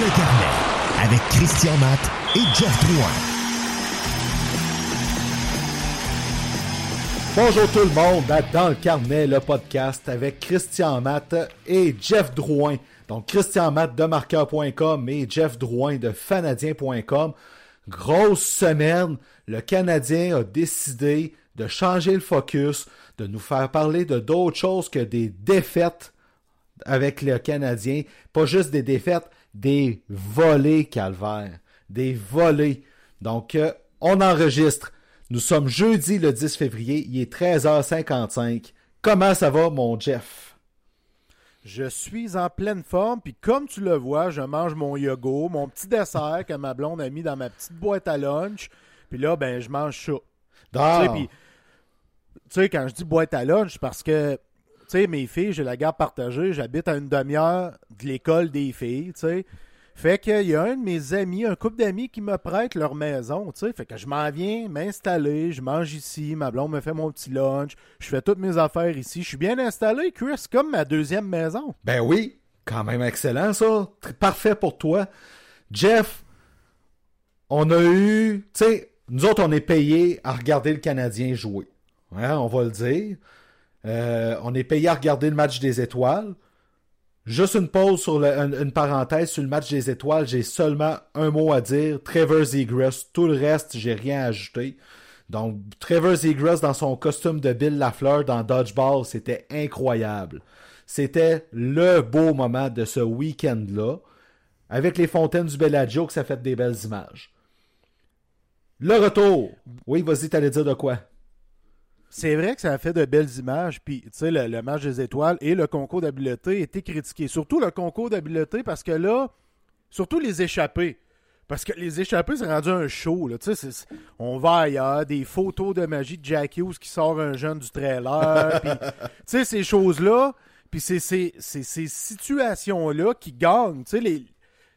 le carnet avec Christian Matt et Jeff Drouin. Bonjour tout le monde, dans le carnet, le podcast avec Christian Matt et Jeff Drouin. Donc Christian Matt de marqueur.com et Jeff Drouin de fanadien.com. Grosse semaine, le Canadien a décidé de changer le focus, de nous faire parler de d'autres choses que des défaites avec le Canadien. Pas juste des défaites, des volées, calvaire. Des volées. Donc, on enregistre. Nous sommes jeudi le 10 février, il est 13h55. Comment ça va, mon Jeff? Je suis en pleine forme, puis comme tu le vois, je mange mon yogourt, mon petit dessert que ma blonde a mis dans ma petite boîte à lunch. Puis là, ben je mange ça. Tu sais, quand je dis boîte à lunch, parce que tu sais, mes filles, j'ai la garde partagée, j'habite à une demi-heure de l'école des filles, tu sais. Fait qu'il y a un de mes amis, un couple d'amis qui me prête leur maison, tu sais. Fait que je m'en viens m'installer, je mange ici, ma blonde me fait mon petit lunch, je fais toutes mes affaires ici. Je suis bien installé, Chris, comme ma deuxième maison. Ben oui, quand même excellent ça, parfait pour toi. Jeff, on a eu, tu sais, nous autres, on est payés à regarder le Canadien jouer, hein, on va le dire. On est payé à regarder le match des étoiles. Juste une pause sur une parenthèse sur le match des étoiles, j'ai seulement un mot à dire, Trevor Zegras. Tout le reste, j'ai rien à ajouter. Donc, Trevor Zegras dans son costume de Bill Lafleur dans Dodgeball, c'était incroyable. C'était le beau moment de ce week-end-là, avec les fontaines du Bellagio que ça fait des belles images. Le retour. Oui, vas-y, t'allais dire de quoi? C'est vrai que ça a fait de belles images, puis tu sais, le match des étoiles et le concours d'habileté étaient critiqués. Surtout le concours d'habileté, parce que là, surtout les échappés. Parce que les échappés, c'est rendu un show, là. Tu sais, on va ailleurs, des photos de magie de Jack Hughes qui sort un jeune du trailer, puis tu sais, ces choses-là, puis c'est ces situations-là qui gagnent. Tu sais,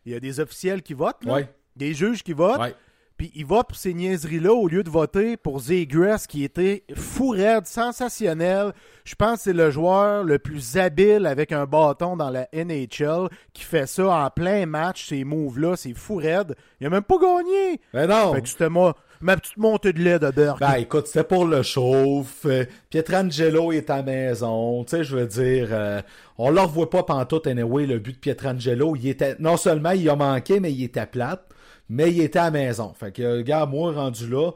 il y a des officiels qui votent, là, ouais. Des juges qui votent. Ouais. Puis il vote pour ces niaiseries-là au lieu de voter pour Zegras qui était fou raide, sensationnel. Je pense que c'est le joueur le plus habile avec un bâton dans la NHL qui fait ça en plein match, ces moves-là, c'est fou raide. Il a même pas gagné. Ben non. Fait que c'était ma petite montée de lait de Burke. Ben écoute, c'était pour le chauffe. Pietrangelo est à la maison. Tu sais, je veux dire, on ne le revoit pas pantoute. Anyway, le but de Pietrangelo, il était non seulement il a manqué, mais il était plate. Mais il était à la maison. Fait que le gars, moi, rendu là,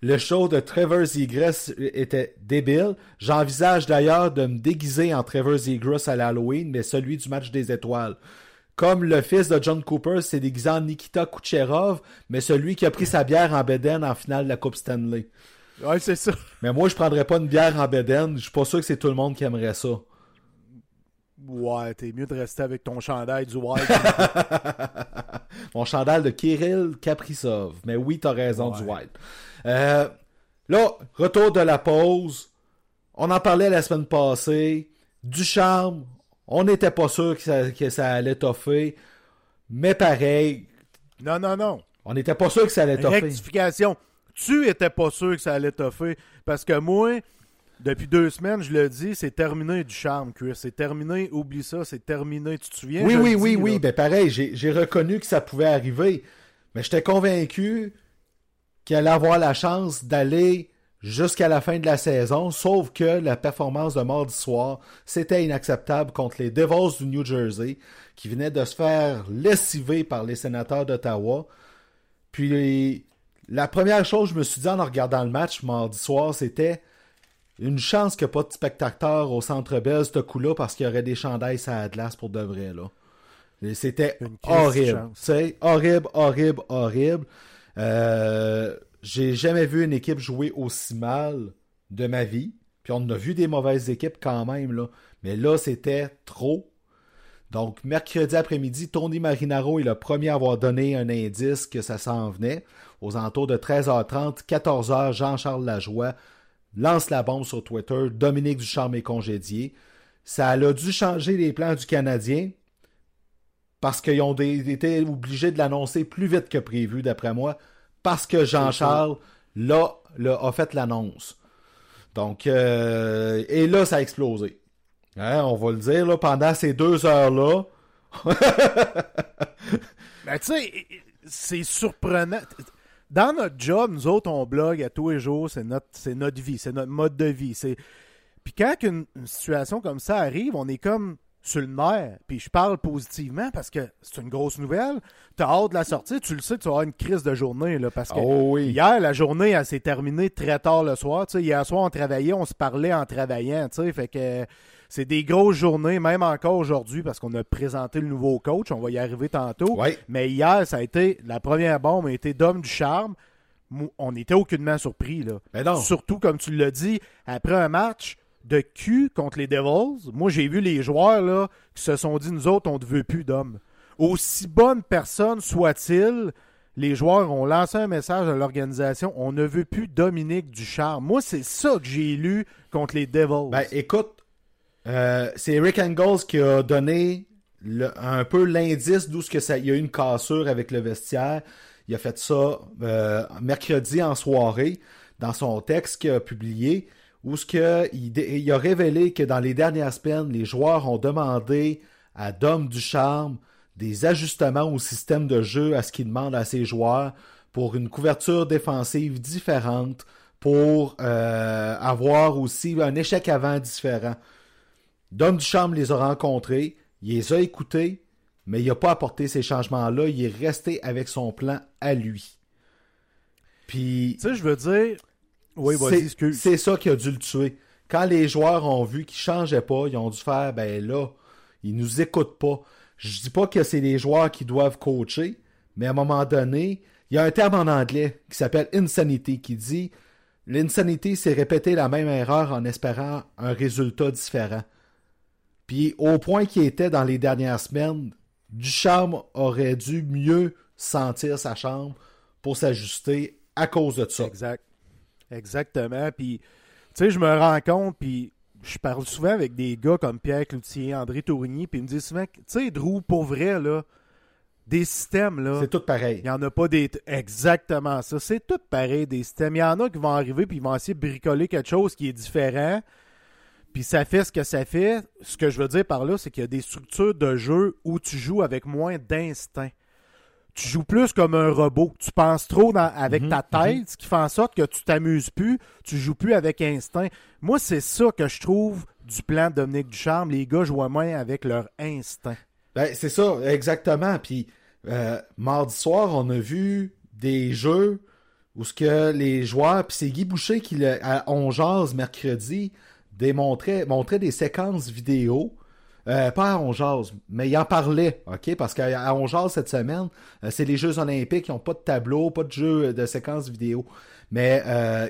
le show de Trevor Zegras était débile. J'envisage d'ailleurs de me déguiser en Trevor Zegras à l'Halloween, mais celui du match des étoiles. Comme le fils de John Cooper s'est déguisé en Nikita Kucherov, mais celui qui a pris sa bière en bédaine en finale de la Coupe Stanley. Ouais, c'est ça. Mais moi, je prendrais pas une bière en bédaine. Je suis pas sûr que c'est tout le monde qui aimerait ça. Ouais, t'es mieux de rester avec ton chandail du Wild. Mon chandail de Kirill Kaprizov. Mais oui, t'as raison, ouais. Du Wild. Là, retour de la pause. On en parlait la semaine passée. Ducharme, on n'était pas sûr que ça allait toffer. Mais pareil. Non. On n'était pas sûr que ça allait toffer. Rectification. Tu n'étais pas sûr que ça allait toffer. Parce que moi... Depuis 2 semaines, je le dis, c'est terminé Ducharme, Chris. C'est terminé, oublie ça, c'est terminé. Tu te souviens? Oui. Ben pareil, j'ai reconnu que ça pouvait arriver. Mais j'étais convaincu qu'il allait avoir la chance d'aller jusqu'à la fin de la saison, sauf que la performance de mardi soir, c'était inacceptable contre les Devils du New Jersey, qui venaient de se faire lessiver par les sénateurs d'Ottawa. Puis la première chose que je me suis dit en regardant le match mardi soir, c'était... Une chance qu'il n'y a pas de spectateurs au Centre Bell, ce coup-là, parce qu'il y aurait des chandails sur la glace pour de vrai, là. Et c'était horrible. C'est horrible. J'ai jamais vu une équipe jouer aussi mal de ma vie. Puis on a vu des mauvaises équipes quand même, là. Mais là, c'était trop. Donc, mercredi après-midi, Tony Marinaro est le premier à avoir donné un indice que ça s'en venait. Aux alentours de 13h30, 14h, Jean-Charles Lajoie lance la bombe sur Twitter. Dominique Ducharme est congédié. Ça a dû changer les plans du Canadien parce qu'ils ont été obligés de l'annoncer plus vite que prévu, d'après moi, parce que Jean-Charles, là, a fait l'annonce. Donc, et là, ça a explosé. Hein, on va le dire, là, pendant ces 2 heures-là... Ben, tu sais, c'est surprenant. Dans notre job, nous autres, on blogue à tous les jours. C'est notre vie, c'est notre mode de vie. Puis quand une situation comme ça arrive, on est comme sur le nerf. Puis je parle positivement parce que c'est une grosse nouvelle. Tu as hâte de la sortir. Tu le sais que tu vas avoir une crise de journée. Là, parce que hier, la journée, elle s'est terminée très tard le soir. Tu sais, hier soir, on travaillait, on se parlait en travaillant. Tu sais, fait que c'est des grosses journées, même encore aujourd'hui, parce qu'on a présenté le nouveau coach. On va y arriver tantôt. Ouais. Mais hier, ça a été la première bombe a été Dom Ducharme. On était aucunement surpris. Là. Mais non. Surtout, comme tu l'as dit, après un match de cul contre les Devils, moi j'ai vu les joueurs là, qui se sont dit nous autres on ne veut plus d'hommes. Aussi bonne personne soit-il, les joueurs ont lancé un message à l'organisation, on ne veut plus Dominique Ducharme. Moi c'est ça que j'ai lu contre les Devils. Ben écoute, c'est Rick Engels qui a donné un peu l'indice d'où il y a eu une cassure avec le vestiaire. Il a fait ça mercredi en soirée dans son texte qu'il a publié. Où il a révélé que dans les dernières semaines, les joueurs ont demandé à Dom Ducharme des ajustements au système de jeu, à ce qu'il demande à ses joueurs, pour une couverture défensive différente, pour avoir aussi un échec avant différent. Dom Ducharme les a rencontrés, il les a écoutés, mais il n'a pas apporté ces changements-là, il est resté avec son plan à lui. Puis, tu sais, je veux dire... Oui, c'est ça qui a dû le tuer. Quand les joueurs ont vu qu'ils changeaient pas, ils ont dû faire, ben là, ils nous écoutent pas. Je dis pas que c'est les joueurs qui doivent coacher, mais à un moment donné, il y a un terme en anglais qui s'appelle insanity, qui dit, l'insanity, c'est répéter la même erreur en espérant un résultat différent. Puis au point qu'il était dans les dernières semaines, Ducharme aurait dû mieux sentir sa chambre pour s'ajuster à cause de ça. Exact. Exactement, puis tu sais, je me rends compte, puis je parle souvent avec des gars comme Pierre Cloutier, André Tourigny, puis ils me disent souvent, tu sais, Drew, pour vrai, là, des systèmes, là... C'est tout pareil. Il n'y en a pas des... Exactement ça, c'est tout pareil, des systèmes. Il y en a qui vont arriver, puis ils vont essayer de bricoler quelque chose qui est différent, puis ça fait ce que ça fait. Ce que je veux dire par là, c'est qu'il y a des structures de jeu où tu joues avec moins d'instinct. Tu joues plus comme un robot. Tu penses trop avec ta tête, ce qui fait en sorte que tu t'amuses plus, tu joues plus avec instinct. Moi, c'est ça que je trouve du plan de Dominique Ducharme. Les gars jouent moins avec leur instinct. Ben, c'est ça, exactement. Puis, mardi soir, on a vu des jeux où ce que les joueurs, puis c'est Guy Boucher qui, à On jase mercredi, montrait des séquences vidéo. Pas à On jase, mais il en parlait, ok? Parce qu'à On jase cette semaine, c'est les Jeux olympiques, ils n'ont pas de tableau, pas de jeu de séquences vidéo. Mais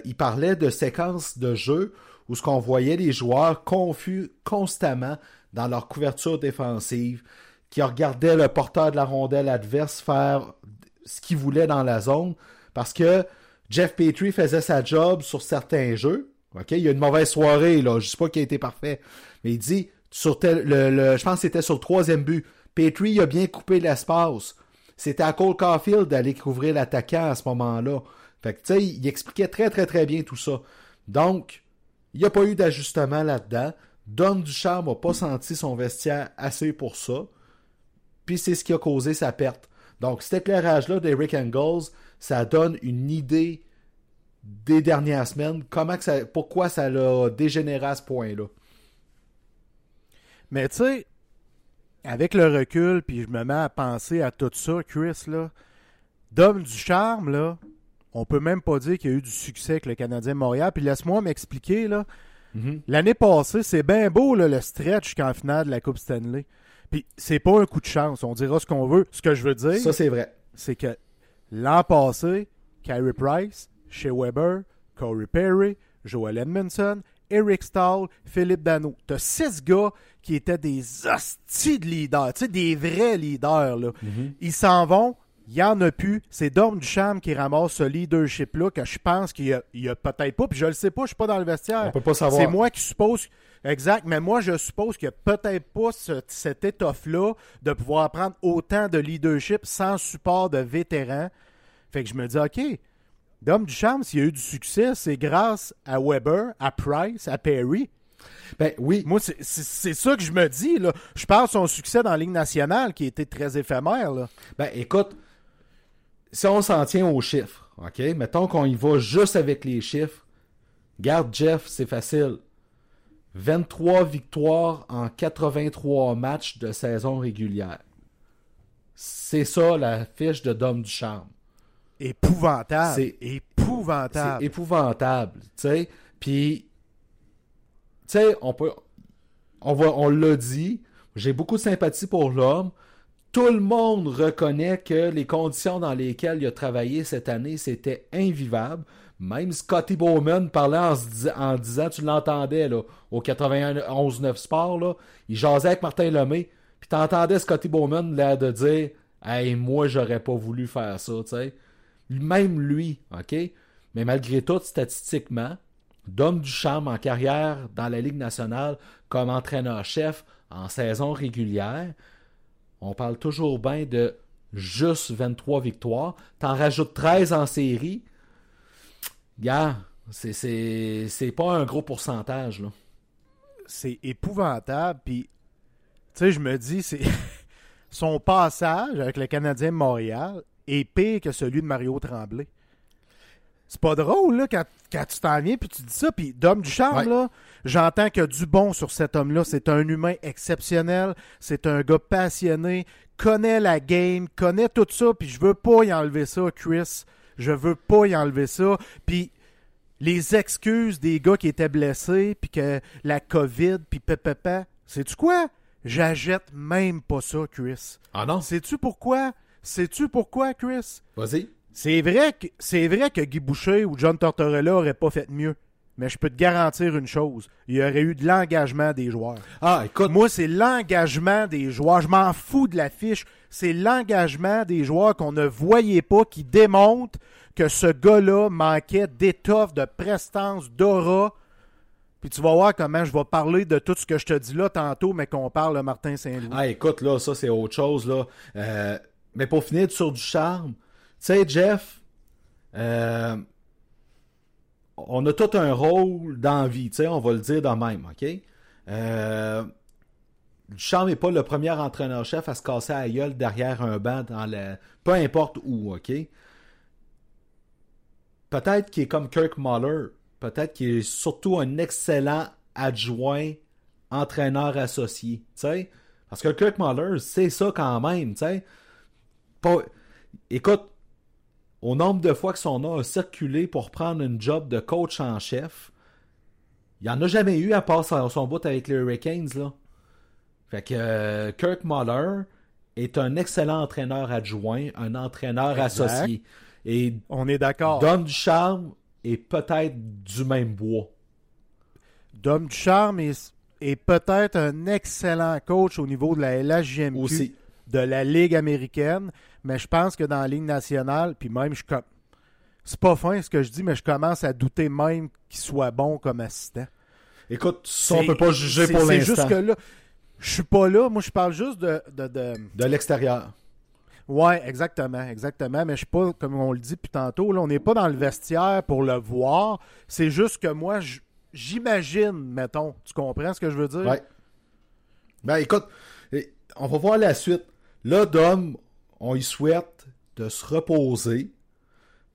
il parlait de séquences de jeu où ce qu'on voyait les joueurs confus constamment dans leur couverture défensive, qui regardaient le porteur de la rondelle adverse faire ce qu'il voulait dans la zone, parce que Jeff Petry faisait sa job sur certains jeux, ok? Il y a une mauvaise soirée, là, je ne sais pas qui a été parfait, mais il dit... je pense que c'était sur le troisième but. Petry a bien coupé l'espace. C'était à Cole Caufield d'aller couvrir l'attaquant à ce moment-là. Fait que, tu sais, il expliquait très, très, très bien tout ça. Donc, il n'y a pas eu d'ajustement là-dedans. Dom Ducharme n'a pas senti son vestiaire assez pour ça. Puis, c'est ce qui a causé sa perte. Donc, cet éclairage-là d'Eric Engels, ça donne une idée des dernières semaines, pourquoi ça l'a dégénéré à ce point-là. Mais tu sais, avec le recul, puis je me mets à penser à tout ça, Chris, là, Dom Ducharme, là, on peut même pas dire qu'il y a eu du succès avec le Canadien de Montréal. Puis laisse-moi m'expliquer, là. L'année passée, c'est bien beau, là, le stretch jusqu'en finale de la Coupe Stanley. Puis c'est pas un coup de chance, on dira ce qu'on veut. Ce que je veux dire, ça c'est vrai, c'est que l'an passé, Carey Price, Shea Weber, Corey Perry, Joel Edmondson... Eric Stahl, Philippe Danault. T'as 6 gars qui étaient des hosties de leaders, tu sais, des vrais leaders, là. Ils s'en vont, il n'y en a plus. C'est Dom Ducharme qui ramasse ce leadership-là que je pense qu'il y a peut-être pas, puis je le sais pas, je suis pas dans le vestiaire. On peut pas savoir. C'est moi qui suppose... Exact, mais moi, je suppose qu'il n'y a peut-être pas cette étoffe-là de pouvoir prendre autant de leadership sans support de vétérans. Fait que je me dis, OK... Dom Ducharme, s'il y a eu du succès, c'est grâce à Weber, à Price, à Perry. Ben oui, moi c'est ça que je me dis là. Je parle de son succès dans la Ligue nationale qui était très éphémère là. Ben écoute, si on s'en tient aux chiffres, ok, mettons qu'on y va juste avec les chiffres. Garde Jeff, c'est facile. 23 victoires en 83 matchs de saison régulière. C'est ça la fiche de Dom Ducharme. Épouvantable. C'est épouvantable, tu sais. Puis tu sais, on l'a dit, j'ai beaucoup de sympathie pour l'homme. Tout le monde reconnaît que les conditions dans lesquelles il a travaillé cette année, c'était invivable. Même Scotty Bowman parlait en disant, tu l'entendais là, au 91.9 Sport, là, il jasait avec Martin Lemay, puis t'entendais Scotty Bowman là, de dire « Hey, moi, j'aurais pas voulu faire ça. » tu sais. Même lui, ok. Mais malgré tout, statistiquement, Dom Ducharme en carrière dans la Ligue nationale comme entraîneur-chef en saison régulière, on parle toujours bien de juste 23 victoires. T'en rajoutes 13 en série. Gars, c'est pas un gros pourcentage, là. C'est épouvantable. Puis, tu sais, je me dis, c'est son passage avec le Canadien de Montréal est pire que celui de Mario Tremblay. C'est pas drôle, là, quand tu t'en viens puis tu dis ça. Puis Dom Ducharme, ouais, là, j'entends qu'il y a du bon sur cet homme-là. C'est un humain exceptionnel. C'est un gars passionné. Connaît la game. Connaît tout ça. Puis je veux pas y enlever ça, Chris. Je veux pas y enlever ça. Puis les excuses des gars qui étaient blessés puis que la COVID, puis pépépé. Sais-tu quoi? J'achète même pas ça, Chris. Ah non? Sais-tu pourquoi, Chris? Vas-y. C'est vrai que Guy Boucher ou John Tortorella n'auraient pas fait mieux. Mais je peux te garantir une chose. Il y aurait eu de l'engagement des joueurs. Ah, écoute. Moi, c'est l'engagement des joueurs. Je m'en fous de l'affiche. C'est l'engagement des joueurs qu'on ne voyait pas qui démontre que ce gars-là manquait d'étoffe, de prestance, d'aura. Puis tu vas voir comment je vais parler de tout ce que je te dis là tantôt, mais qu'on parle de Martin Saint-Louis. Ah, écoute, là, ça, c'est autre chose, là. Mais pour finir sur du charme, tu sais, Jeff, on a tout un rôle dans la vie, tu sais, on va le dire de même, OK? Ducharme n'est pas le premier entraîneur-chef à se casser la gueule derrière un banc, peu importe où, OK? Peut-être qu'il est comme Kirk Muller, peut-être qu'il est surtout un excellent adjoint entraîneur associé, tu sais? Parce que Kirk Muller, c'est ça quand même, tu sais? Écoute, au nombre de fois que son nom a circulé pour prendre une job de coach en chef, il n'y en a jamais eu à part son bout avec les Hurricanes, là. Fait que Kirk Muller est un excellent entraîneur adjoint, un entraîneur associé. Et on est d'accord. Dom Ducharme est peut-être du même bois. Dom Ducharme est peut-être un excellent coach au niveau de la LHJMQ. Aussi. De la Ligue américaine, mais je pense que dans la Ligue nationale, puis même, c'est pas fin ce que je dis, mais je commence à douter même qu'il soit bon comme assistant. Écoute, ça, on peut pas juger pour l'instant. C'est juste que là, je suis pas là, moi je parle juste de l'extérieur. Ouais, exactement, mais je suis pas, comme on le dit depuis tantôt, là, on n'est pas dans le vestiaire pour le voir, c'est juste que moi, j'imagine, mettons, tu comprends ce que je veux dire? Ouais. Ben écoute, on va voir la suite. Là, Dom, on lui souhaite de se reposer,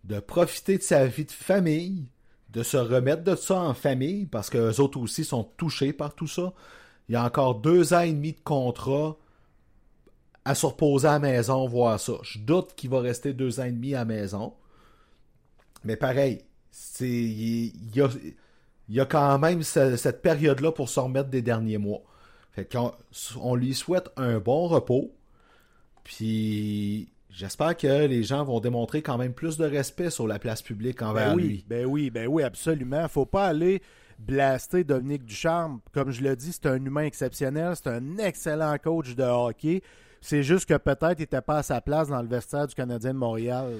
de profiter de sa vie de famille, de se remettre de ça en famille, parce qu'eux autres aussi sont touchés par tout ça. Il y a encore 2 ans et demi de contrat à se reposer à la maison, voir ça. Je doute qu'il va rester 2 ans et demi à la maison. Mais pareil, il y a quand même cette période-là pour se remettre des derniers mois. Fait qu'on lui souhaite un bon repos. Puis j'espère que les gens vont démontrer quand même plus de respect sur la place publique envers lui. Ben oui, absolument. Faut pas aller blaster Dominique Ducharme. Comme je le dis, c'est un humain exceptionnel. C'est un excellent coach de hockey. C'est juste que peut-être il n'était pas à sa place dans le vestiaire du Canadien de Montréal.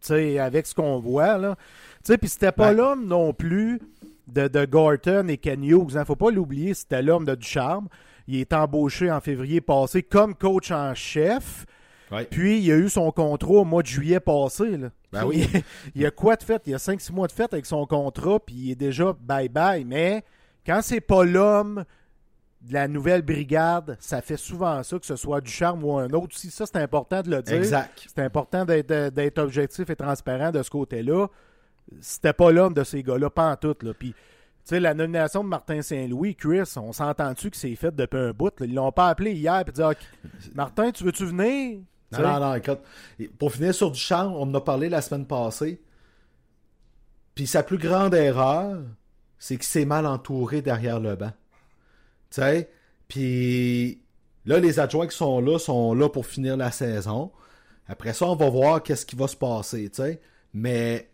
Tu sais, avec ce qu'on voit, là. Tu sais, puis c'était pas l'homme non plus de Gorton et Kent Hughes. Faut pas l'oublier, c'était l'homme de Ducharme. Il est embauché en février passé comme coach en chef. Ouais. Puis, il a eu son contrat au mois de juillet passé. Là. Ben oui. Il y a quoi de fait? Il y a 5-6 mois de fait avec son contrat, puis il est déjà bye-bye. Mais Quand c'est pas l'homme de la nouvelle brigade, ça fait souvent ça, que ce soit Ducharme ou un autre. Si ça, c'est important de le dire. Exact. C'est important d'être objectif et transparent de ce côté-là. C'était pas l'homme de ces gars-là, pas en tout. Là. Puis, tu sais, la nomination de Martin Saint-Louis, Chris, on s'entend-tu que c'est fait depuis un bout? Là? Ils l'ont pas appelé hier et dit ah, « Martin, tu veux-tu venir? » Non, écoute. Pour finir sur Ducharme, on en a parlé la semaine passée. Puis sa plus grande erreur, c'est qu'il s'est mal entouré derrière le banc. Tu sais? Puis là, les adjoints qui sont là pour finir la saison. Après ça, on va voir qu'est-ce qui va se passer, tu sais? Mais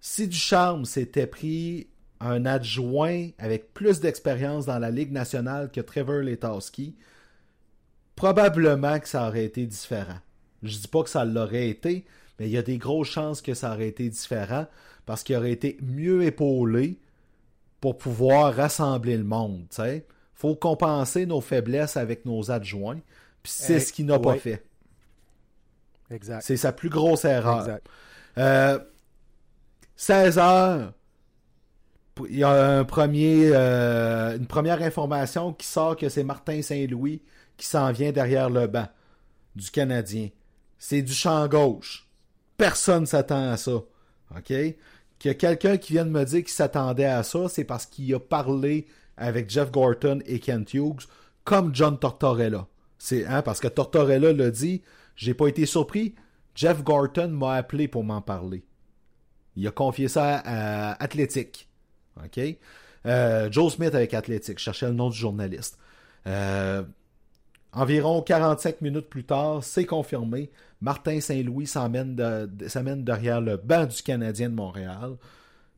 si Ducharme s'était pris un adjoint avec plus d'expérience dans la Ligue nationale que Trevor Letarski, probablement que ça aurait été différent. Je dis pas que ça l'aurait été, mais il y a des grosses chances que ça aurait été différent parce qu'il aurait été mieux épaulé pour pouvoir rassembler le monde. Il faut compenser nos faiblesses avec nos adjoints, puis c'est ce qu'il n'a pas fait. Exact. C'est sa plus grosse erreur. Exact. 16 heures, il y a une première information qui sort que c'est Martin Saint-Louis qui s'en vient derrière le banc du Canadien. C'est du champ gauche. Personne ne s'attend à ça. OK? Que quelqu'un qui vient de me dire qu'il s'attendait à ça, c'est parce qu'il a parlé avec Jeff Gorton et Kent Hughes comme John Tortorella. C'est parce que Tortorella l'a dit, j'ai pas été surpris. Jeff Gorton m'a appelé pour m'en parler. Il a confié ça à Athletic. OK? Joe Smith avec Athletic. Je cherchais le nom du journaliste. Environ 45 minutes plus tard, c'est confirmé. Martin Saint-Louis s'amène derrière le banc du Canadien de Montréal.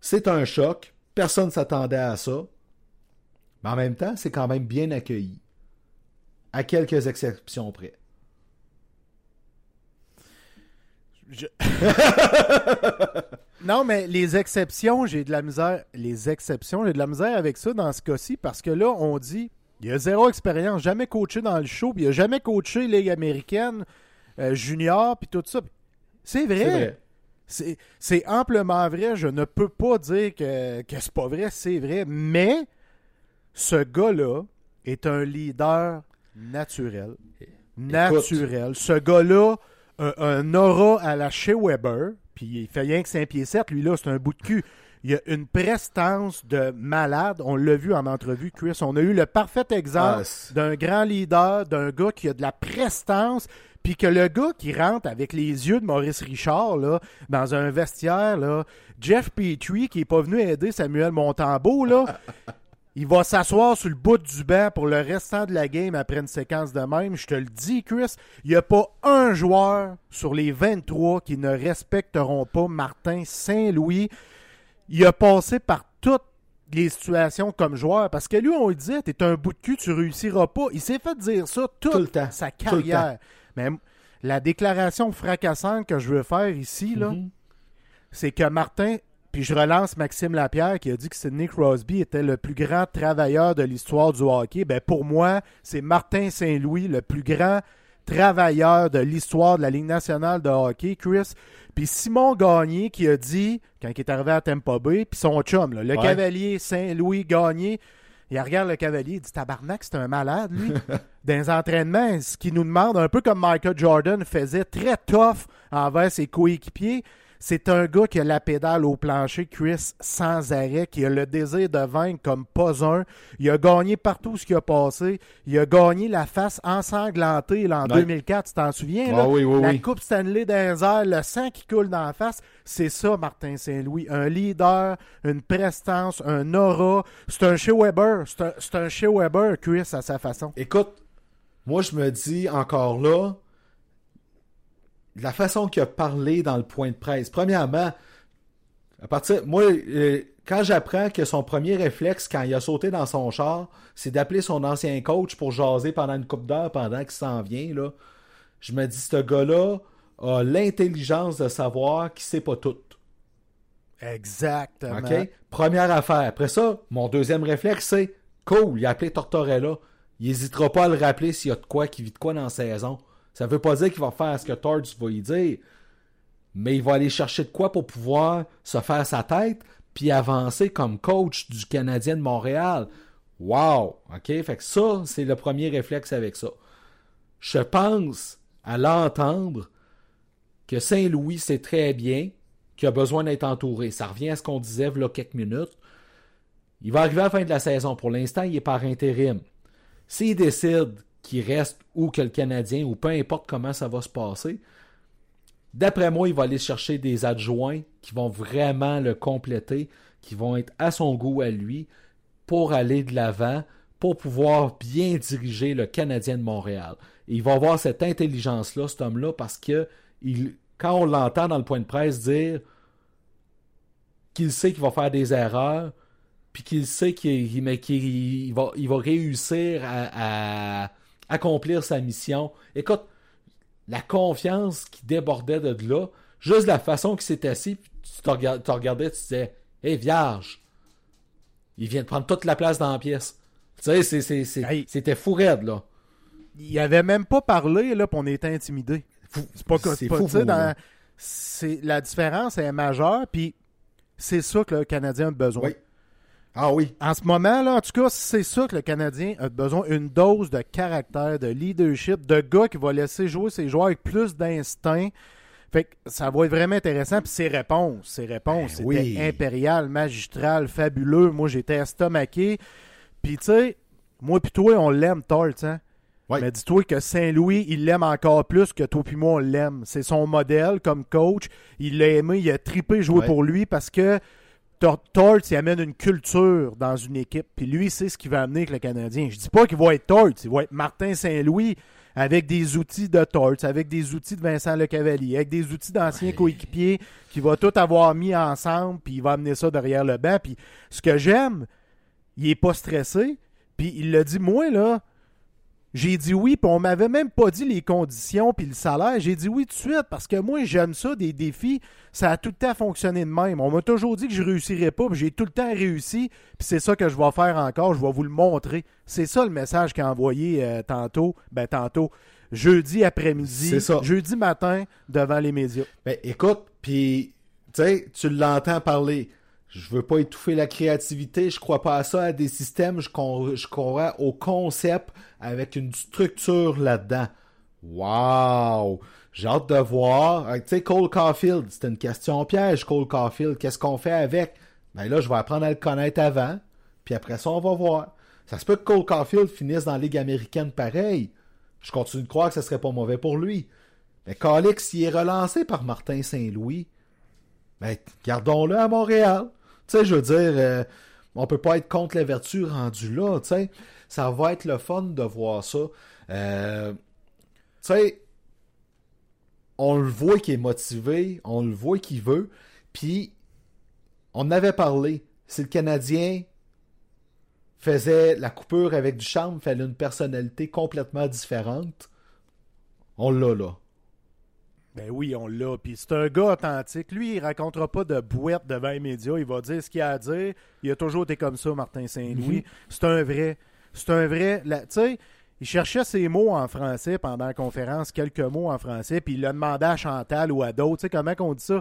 C'est un choc. Personne ne s'attendait à ça. Mais en même temps, c'est quand même bien accueilli. À quelques exceptions près. Non, mais les exceptions, j'ai de la misère. Les exceptions, j'ai de la misère avec ça dans ce cas-ci parce que là, on dit... Il a zéro expérience, jamais coaché dans le show, puis il a jamais coaché Ligue américaine, junior, puis tout ça. C'est vrai. C'est amplement vrai. Je ne peux pas dire que c'est pas vrai, c'est vrai. Mais ce gars-là est un leader naturel. Écoute. Ce gars-là a un aura à la Shea Weber, puis il fait rien que 5 pieds 7. Lui-là, c'est un bout de cul. Il y a une prestance de malade. On l'a vu en entrevue, Chris. On a eu le parfait exemple d'un grand leader, d'un gars qui a de la prestance, puis que le gars qui rentre avec les yeux de Maurice Richard là, dans un vestiaire, là, Jeff Petry, qui n'est pas venu aider Samuel Montembeault, là, il va s'asseoir sur le bout du banc pour le restant de la game après une séquence de même. Je te le dis, Chris, il n'y a pas un joueur sur les 23 qui ne respecteront pas Martin Saint-Louis. Il a passé par toutes les situations comme joueur. Parce que lui, on le disait, t'es un bout de cul, tu réussiras pas. Il s'est fait dire ça toute sa carrière. Mais la déclaration fracassante que je veux faire ici, là, c'est que Martin, puis je relance Maxime Lapierre qui a dit que Sidney Crosby était le plus grand travailleur de l'histoire du hockey. Ben pour moi, c'est Martin Saint-Louis, le plus grand travailleur de l'histoire de la Ligue nationale de hockey, Chris. Puis Simon Gagné qui a dit, quand il est arrivé à Tampa Bay, puis son chum, là, le cavalier Saint-Louis Gagné, il regarde le cavalier, il dit « Tabarnak, c'est un malade, lui. » Dans les entraînements, ce qu'il nous demande, un peu comme Michael Jordan faisait très tough envers ses coéquipiers, c'est un gars qui a la pédale au plancher, Chris, sans arrêt, qui a le désir de vaincre comme pas un. Il a gagné partout ce qu'il a passé. Il a gagné la face ensanglantée là, en 2004, tu t'en souviens? Ah, là? La Coupe Stanley dans les airs, le sang qui coule dans la face. C'est ça, Martin Saint-Louis. Un leader, une prestance, un aura. C'est un Shea Weber. C'est un Shea Weber, Chris, à sa façon. Écoute, moi, je me dis encore là, la façon qu'il a parlé dans le point de presse. Premièrement, quand j'apprends que son premier réflexe, quand il a sauté dans son char, c'est d'appeler son ancien coach pour jaser pendant une couple d'heures, pendant qu'il s'en vient, là, je me dis, ce gars-là a l'intelligence de savoir qu'il sait pas tout. Exactement. Okay? Première affaire. Après ça, mon deuxième réflexe, c'est, cool, il a appelé Tortorella. Il n'hésitera pas à le rappeler s'il y a de quoi, qu'il vit de quoi dans la saison. Ça veut pas dire qu'il va faire ce que Torts va lui dire, mais il va aller chercher de quoi pour pouvoir se faire sa tête, puis avancer comme coach du Canadien de Montréal. Wow! OK? Fait que ça, c'est le premier réflexe avec ça. Je pense, à l'entendre, que Saint-Louis sait très bien qu'il a besoin d'être entouré. Ça revient à ce qu'on disait il y a quelques minutes. Il va arriver à la fin de la saison. Pour l'instant, il est par intérim. S'il décide qu'il reste ou que le Canadien, ou peu importe comment ça va se passer, d'après moi, il va aller chercher des adjoints qui vont vraiment le compléter, qui vont être à son goût à lui, pour aller de l'avant, pour pouvoir bien diriger le Canadien de Montréal. Et il va avoir cette intelligence-là, cet homme-là, parce que quand on l'entend dans le point de presse dire qu'il sait qu'il va faire des erreurs, puis qu'il sait qu'il va réussir à accomplir sa mission. Écoute, la confiance qui débordait de là, juste la façon qu'il s'est assis, puis tu te regardais, tu disais « Hey, vierge! » Il vient de prendre toute la place dans la pièce. Tu sais, c'était fou raide, là. Il avait même pas parlé, là, puis on était intimidé. La différence est majeure, puis c'est ça que le Canadien a besoin. Oui. Ah oui. En ce moment, là, en tout cas, c'est ça que le Canadien a besoin, une dose de caractère, de leadership, de gars qui va laisser jouer ses joueurs avec plus d'instinct. Fait que ça va être vraiment intéressant. Puis ses réponses, c'était impérial, magistral, fabuleux. Moi, j'étais estomaqué. Puis, tu sais, moi pis toi, on l'aime Tart, hein? Oui. Mais dis-toi que Saint-Louis, il l'aime encore plus que toi pis moi, on l'aime. C'est son modèle comme coach. Il l'a aimé, il a trippé jouer pour lui parce que Torts, il amène une culture dans une équipe, puis lui, c'est ce qu'il va amener avec le Canadien. Je dis pas qu'il va être Torts, il va être Martin Saint-Louis avec des outils de Torts, avec des outils de Vincent Lecavalier, avec des outils d'anciens coéquipiers qu'il va tout avoir mis ensemble, puis il va amener ça derrière le banc. Puis ce que j'aime, il est pas stressé, puis il l'a dit, moi, là, j'ai dit oui, puis on m'avait même pas dit les conditions puis le salaire. J'ai dit oui tout de suite parce que moi, j'aime ça, des défis. Ça a tout le temps fonctionné de même. On m'a toujours dit que je réussirais pas, puis j'ai tout le temps réussi. Puis c'est ça que je vais faire encore, je vais vous le montrer. C'est ça le message qu'a envoyé tantôt, jeudi après-midi, jeudi matin, devant les médias. Ben, écoute, puis tu l'entends parler. Je veux pas étouffer la créativité, je crois pas à ça, à des systèmes, je crois au concept avec une structure là-dedans. Wow! J'ai hâte de voir. Tu sais, Cole Caufield, c'était une question piège, Cole Caufield. Qu'est-ce qu'on fait avec? Ben là, je vais apprendre à le connaître avant, puis après ça, on va voir. Ça se peut que Cole Caufield finisse dans la Ligue américaine pareil. Je continue de croire que ce serait pas mauvais pour lui. Mais Calix, s'il est relancé par Martin Saint-Louis, ben, gardons-le à Montréal. Tu sais, je veux dire, on peut pas être contre la vertu rendue là, tu sais. Ça va être le fun de voir ça. Tu sais, on le voit qu'il est motivé, on le voit qu'il veut, puis on avait parlé. Si le Canadien faisait la coupure avec Ducharme, fallait une personnalité complètement différente, on l'a là. Ben oui, on l'a. Puis c'est un gars authentique. Lui, il racontera pas de bouette devant les médias. Il va dire ce qu'il a à dire. Il a toujours été comme ça, Martin Saint-Louis. C'est un vrai... Tu sais, il cherchait ses mots en français pendant la conférence, quelques mots en français, puis il l'a demandé à Chantal ou à d'autres. Tu sais, comment qu'on dit ça?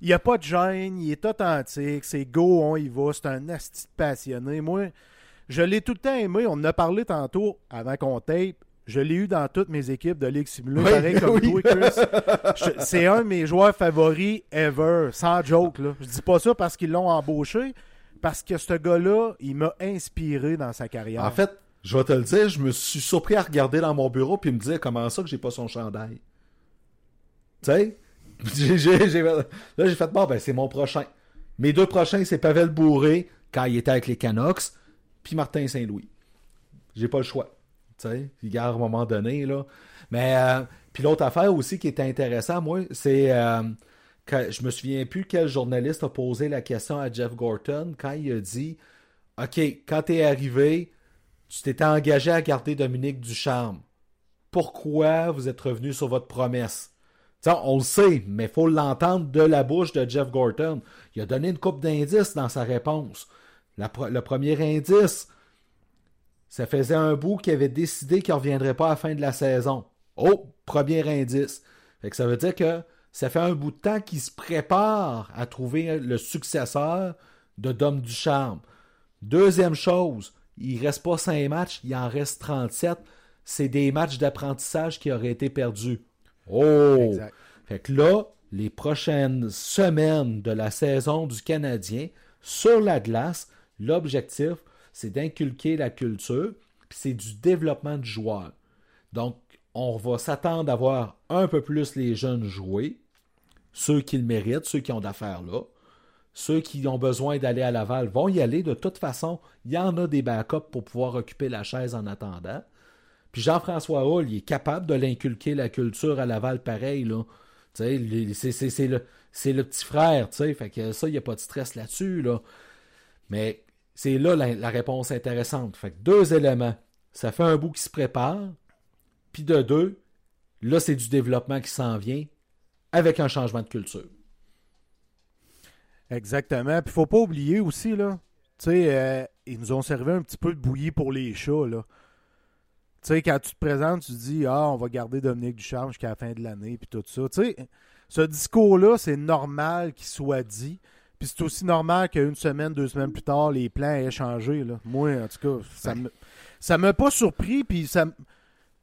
Il a pas de gêne, il est authentique. C'est go, on y va. C'est un asti passionné. Moi, je l'ai tout le temps aimé. On en a parlé tantôt avant qu'on tape. Je l'ai eu dans toutes mes équipes de Ligue Simulée, pareil comme toi, Chris. C'est un de mes joueurs favoris ever, sans joke. Là. Je dis pas ça parce qu'ils l'ont embauché, parce que ce gars-là, il m'a inspiré dans sa carrière. En fait, je vais te le dire, je me suis surpris à regarder dans mon bureau puis me dire comment ça que j'ai pas son chandail. Tu sais? Là, j'ai fait, bon, ben c'est mon prochain. Mes deux prochains, c'est Pavel Bourré, quand il était avec les Canucks, puis Martin Saint-Louis. J'ai pas le choix. Tu sais, il garde à un moment donné, là. Mais, puis l'autre affaire aussi qui était intéressante, moi, c'est que je me souviens plus quel journaliste a posé la question à Jeff Gorton quand il a dit « OK, quand t'es arrivé, tu t'étais engagé à garder Dominique Ducharme. Pourquoi vous êtes revenu sur votre promesse? » On le sait, mais il faut l'entendre de la bouche de Jeff Gorton. Il a donné une couple d'indices dans sa réponse. Le premier indice... Ça faisait un bout qu'il avait décidé qu'il ne reviendrait pas à la fin de la saison. Oh, premier indice. Fait que ça veut dire que ça fait un bout de temps qu'il se prépare à trouver le successeur de Dom Ducharme. Deuxième chose, il ne reste pas 5 matchs, il en reste 37. C'est des matchs d'apprentissage qui auraient été perdus. Oh! Exact. Fait que là, les prochaines semaines de la saison du Canadien, sur la glace, l'objectif, c'est d'inculquer la culture, puis c'est du développement du joueur. Donc, on va s'attendre à voir un peu plus les jeunes jouer, ceux qui le méritent, ceux qui ont d'affaires là. Ceux qui ont besoin d'aller à Laval vont y aller. De toute façon, il y en a des backups pour pouvoir occuper la chaise en attendant. Puis Jean-François Houle, il est capable de l'inculquer la culture à Laval pareil, là. C'est le petit frère, tu sais. Fait que ça, il n'y a pas de stress là-dessus, là. Mais c'est là la réponse intéressante. Fait que deux éléments. Ça fait un bout qui se prépare. Puis de deux, là, c'est du développement qui s'en vient avec un changement de culture. Exactement. Puis il ne faut pas oublier aussi, là. Tu sais, ils nous ont servi un petit peu de bouillie pour les chats, là. Tu sais, quand tu te présentes, tu te dis « Ah, on va garder Dominique Ducharme jusqu'à la fin de l'année, puis tout ça. » Tu sais, ce discours-là, c'est normal qu'il soit dit. Puis c'est aussi normal qu'une semaine, 2 semaines plus tard, les plans aient changé, là. Moi, en tout cas, ça m'a pas surpris, puis ça...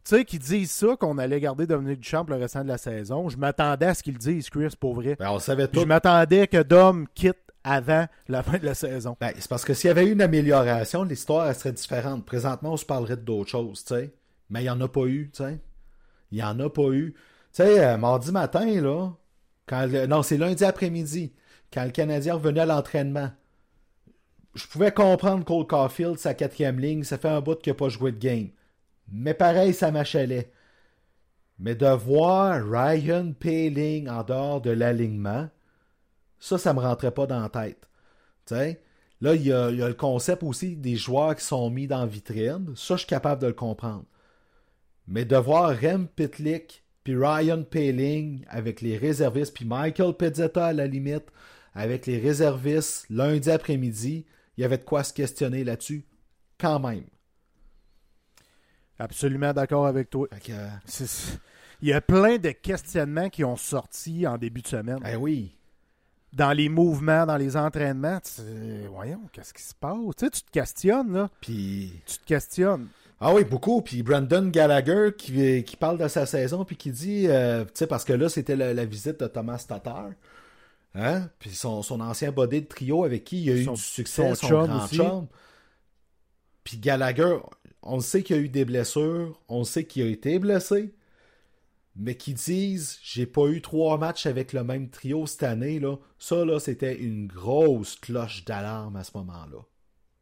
Tu sais, qu'ils disent ça, qu'on allait garder Dominique Duchamp le restant de la saison. Je m'attendais à ce qu'ils disent, Chris, pour vrai. Ben, on savait tout. Je m'attendais que Dom quitte avant la fin de la saison. Ben, c'est parce que s'il y avait eu une amélioration, l'histoire elle serait différente. Présentement, on se parlerait d'autres choses, tu sais. Mais il n'y en a pas eu, tu sais. Il n'y en a pas eu. Tu sais, mardi matin, là, c'est lundi après-midi, quand le Canadien revenait à l'entraînement, je pouvais comprendre Cole Caufield, sa 4e ligne, ça fait un bout qu'il n'a pas joué de game. Mais pareil, ça m'achalait. Mais de voir Ryan Poehling en dehors de l'alignement, ça me rentrait pas dans la tête. T'sais? Là, il y a le concept aussi des joueurs qui sont mis dans vitrine. Ça, je suis capable de le comprendre. Mais de voir Rem Pitlick puis Ryan Poehling avec les réservistes, puis Michael Pezzetta à la limite, avec les réservistes lundi après-midi, il y avait de quoi se questionner là-dessus quand même. Absolument d'accord avec toi. Il y a plein de questionnements qui ont sorti en début de semaine. Eh oui. Dans les mouvements, dans les entraînements. Voyons, qu'est-ce qui se passe? Tu te questionnes, là. Tu te questionnes. Ah oui, beaucoup. Puis Brandon Gallagher qui parle de sa saison puis qui dit, parce que là, c'était la visite de Thomas Tatar. Hein? Puis son ancien body de trio avec qui il a eu du succès, son grand chum. Puis Gallagher... On sait qu'il y a eu des blessures, on sait qu'il a été blessé, mais qu'ils disent « J'ai pas eu 3 matchs avec le même trio cette année », là, ça, là, c'était une grosse cloche d'alarme à ce moment-là.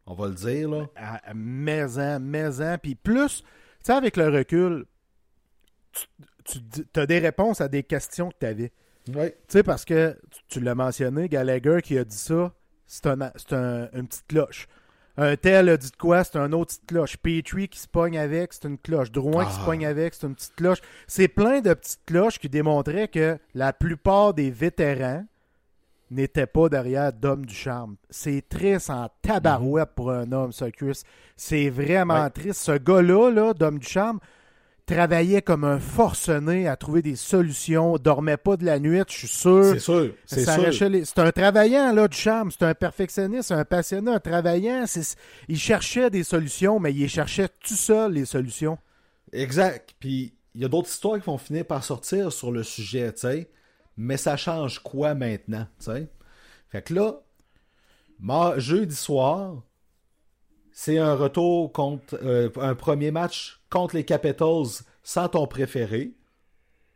On va le dire, là. Maison, puis plus, tu sais, avec le recul, tu as des réponses à des questions que tu avais. Oui. Tu sais, parce que, tu l'as mentionné, Gallagher qui a dit ça, c'est une petite cloche. Un tel a dit de quoi, c'est un autre petite cloche. Petry qui se pogne avec, c'est une cloche. Drouin qui se pogne avec, c'est une petite cloche. C'est plein de petites cloches qui démontraient que la plupart des vétérans n'étaient pas derrière Dom Ducharme. C'est triste en tabarouette pour un homme, ça, Chris. C'est vraiment triste. Ce gars-là, là, Dom Ducharme, travaillait comme un forcené à trouver des solutions, dormait pas de la nuit, je suis sûr. C'est sûr. C'est un travaillant, là, Ducharme, c'est un perfectionniste, un passionné, un travaillant. Il cherchait des solutions, mais il cherchait tout seul les solutions. Exact. Puis, il y a d'autres histoires qui vont finir par sortir sur le sujet, tu sais. Mais ça change quoi maintenant, tu sais? Fait que là, jeudi soir... C'est un retour contre un premier match contre les Capitals sans ton préféré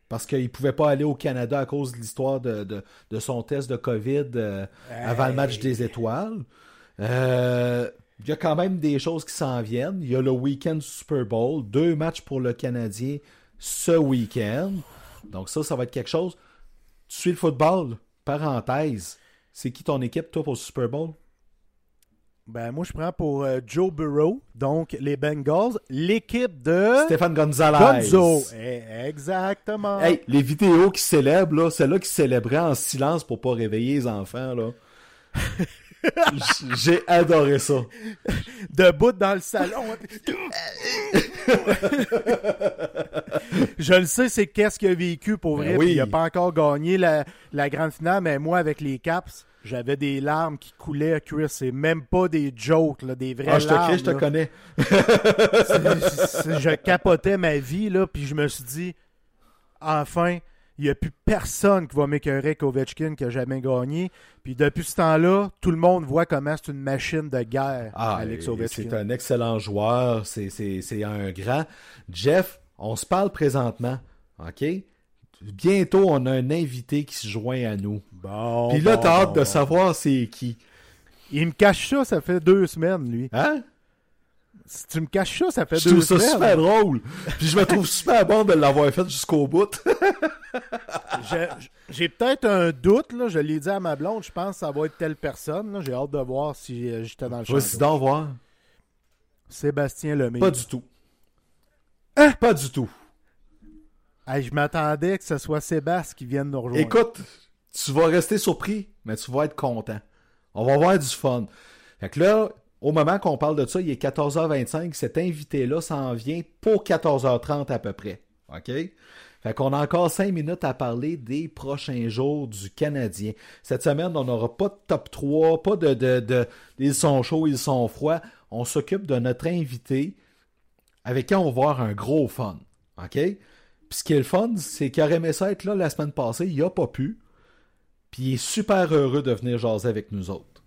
parce qu'il ne pouvait pas aller au Canada à cause de l'histoire de son test de COVID avant le match des étoiles. Il y a quand même des choses qui s'en viennent. Il y a le week-end du Super Bowl, 2 matchs pour le Canadien ce week-end. Donc ça va être quelque chose. Tu suis le football, parenthèse. C'est qui ton équipe, toi, pour le Super Bowl? Ben, moi, je prends pour Joe Burrow, donc les Bengals, l'équipe de... Stéphane Gonzalez. Gonzo. Exactement. Hey, les vidéos qui célèbrent, là, celles-là qui célébraient en silence pour pas réveiller les enfants, là. J'ai adoré ça. Debout dans le salon. Je le sais, c'est qu'est-ce qu'il a vécu, pour vrai. Oui. Il a pas encore gagné la grande finale, mais moi, avec les Caps... J'avais des larmes qui coulaient, Chris. C'est même pas des jokes, là, des vraies larmes. Je te connais, je te connais. Je capotais ma vie, là, puis je me suis dit, enfin, il n'y a plus personne qui va m'écœurer qu'Ovechkin qui n'a jamais gagné. Puis depuis ce temps-là, tout le monde voit comment c'est une machine de guerre, Alex Ovechkin. C'est un excellent joueur, c'est un grand. Jeff, on se parle présentement, OK? Bientôt, on a un invité qui se joint à nous. Bon, puis là, t'as hâte de savoir c'est qui. Il me cache ça fait 2 semaines, lui. Hein? Si tu me caches ça, ça fait 2 semaines. Je trouve ça super drôle. Puis je me trouve super bon de l'avoir fait jusqu'au bout. J'ai peut-être un doute, là. Je l'ai dit à ma blonde, je pense que ça va être telle personne. Là. J'ai hâte de voir si j'étais dans le champ. Vas-y d'en voir. Sébastien Lemay. Pas du tout. Hein? Pas du tout. Hey, je m'attendais que ce soit Sébastien qui vienne nous rejoindre. Écoute, tu vas rester surpris, mais tu vas être content. On va avoir du fun. Fait que là, au moment qu'on parle de ça, il est 14h25. Cet invité-là s'en vient pour 14h30 à peu près. OK? Fait qu'on a encore 5 minutes à parler des prochains jours du Canadien. Cette semaine, on n'aura pas de top 3, pas de ils sont chauds, ils sont froids. On s'occupe de notre invité avec qui on va avoir un gros fun. OK? Puis ce qui est le fun, c'est qu'il aurait aimé ça être là la semaine passée, il n'a pas pu. Puis il est super heureux de venir jaser avec nous autres.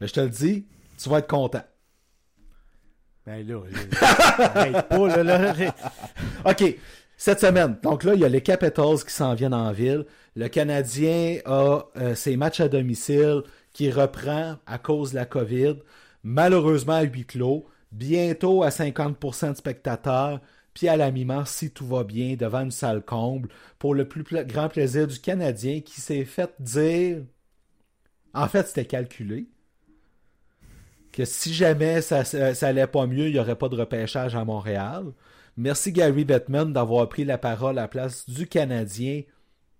Mais je te le dis, tu vas être content. Ben là, arrête pas, là. OK, cette semaine. Donc là, il y a les Capitals qui s'en viennent en ville. Le Canadien a ses matchs à domicile qui reprend à cause de la COVID. Malheureusement à huis clos. Bientôt à 50% de spectateurs. Puis à la mi-mars, si tout va bien, devant une salle comble, pour le plus grand plaisir du Canadien qui s'est fait dire, en fait, c'était calculé, que si jamais ça allait pas mieux, il n'y aurait pas de repêchage à Montréal. Merci Gary Bettman d'avoir pris la parole à la place du Canadien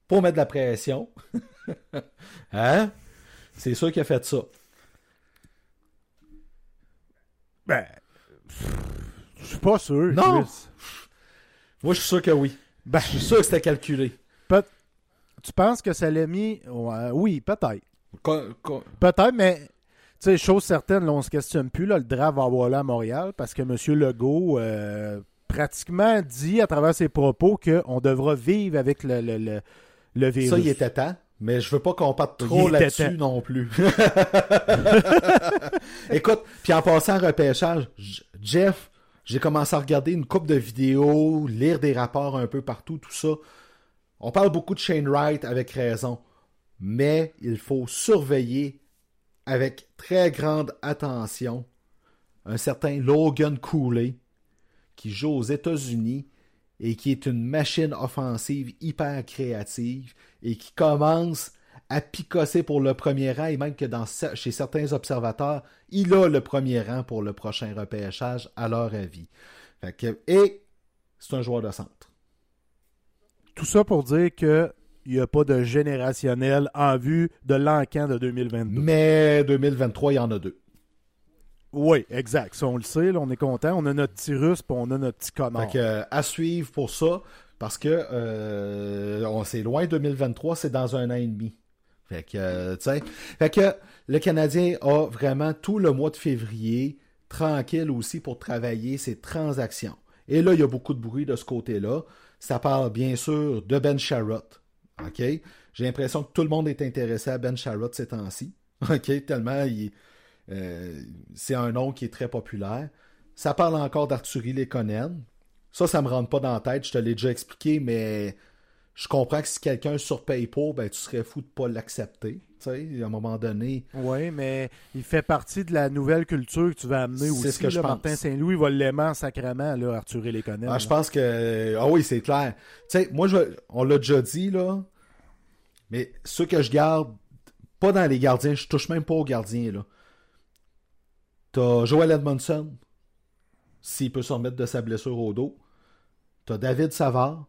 pour mettre de la pression. Hein? C'est sûr qu'il a fait ça. Ben... Je suis pas sûr. Non! Moi, je suis sûr que oui. Ben, je suis sûr que c'était calculé. Tu penses que ça l'a mis... Oui, peut-être. Peut-être, mais... Tu sais, chose certaine, là, on ne se questionne plus. Là, le draft va avoir lieu à Montréal parce que M. Legault pratiquement dit à travers ses propos qu'on devra vivre avec le virus. Ça, il était temps. Mais je veux pas qu'on parte trop là-dessus non plus. Écoute, puis en passant à repêchage, Jeff... J'ai commencé à regarder une couple de vidéos, lire des rapports un peu partout, tout ça. On parle beaucoup de Shane Wright avec raison, mais il faut surveiller avec très grande attention un certain Logan Cooley qui joue aux États-Unis et qui est une machine offensive hyper créative et qui commence à picosser pour le premier rang et même que chez certains observateurs, il a le premier rang pour le prochain repêchage à leur avis. Et c'est un joueur de centre. Tout ça pour dire qu'il n'y a pas de générationnel en vue de l'encan de 2022. Mais 2023, il y en a 2. Oui, exact. Ça, on le sait, là, on est content. On a notre petit russe et on a notre petit connard. À suivre pour ça, parce que c'est loin 2023, c'est dans 1 an et demi. Fait que le Canadien a vraiment tout le mois de février tranquille aussi pour travailler ses transactions. Et là, il y a beaucoup de bruit de ce côté-là. Ça parle bien sûr de Ben Sherratt. OK? J'ai l'impression que tout le monde est intéressé à Ben Sherratt ces temps-ci. OK? Tellement c'est un nom qui est très populaire. Ça parle encore d'Arturi Lekkonen. Ça me rentre pas dans la tête. Je te l'ai déjà expliqué, mais... Je comprends que si quelqu'un surpaye pas, ben tu serais fou de pas l'accepter. Tu sais, à un moment donné. Oui, mais il fait partie de la nouvelle culture que tu vas amener aussi. C'est ce que je pense. Martin Saint-Louis va l'aimer en sacrament, là, Arturi Lekkonen. Je pense que. Ah oui, c'est clair. Tu sais, moi, on l'a déjà dit, là. Mais ceux que je garde, pas dans les gardiens, je touche même pas aux gardiens, là. T'as Joel Edmondson, s'il peut se remettre de sa blessure au dos. T'as David Savard.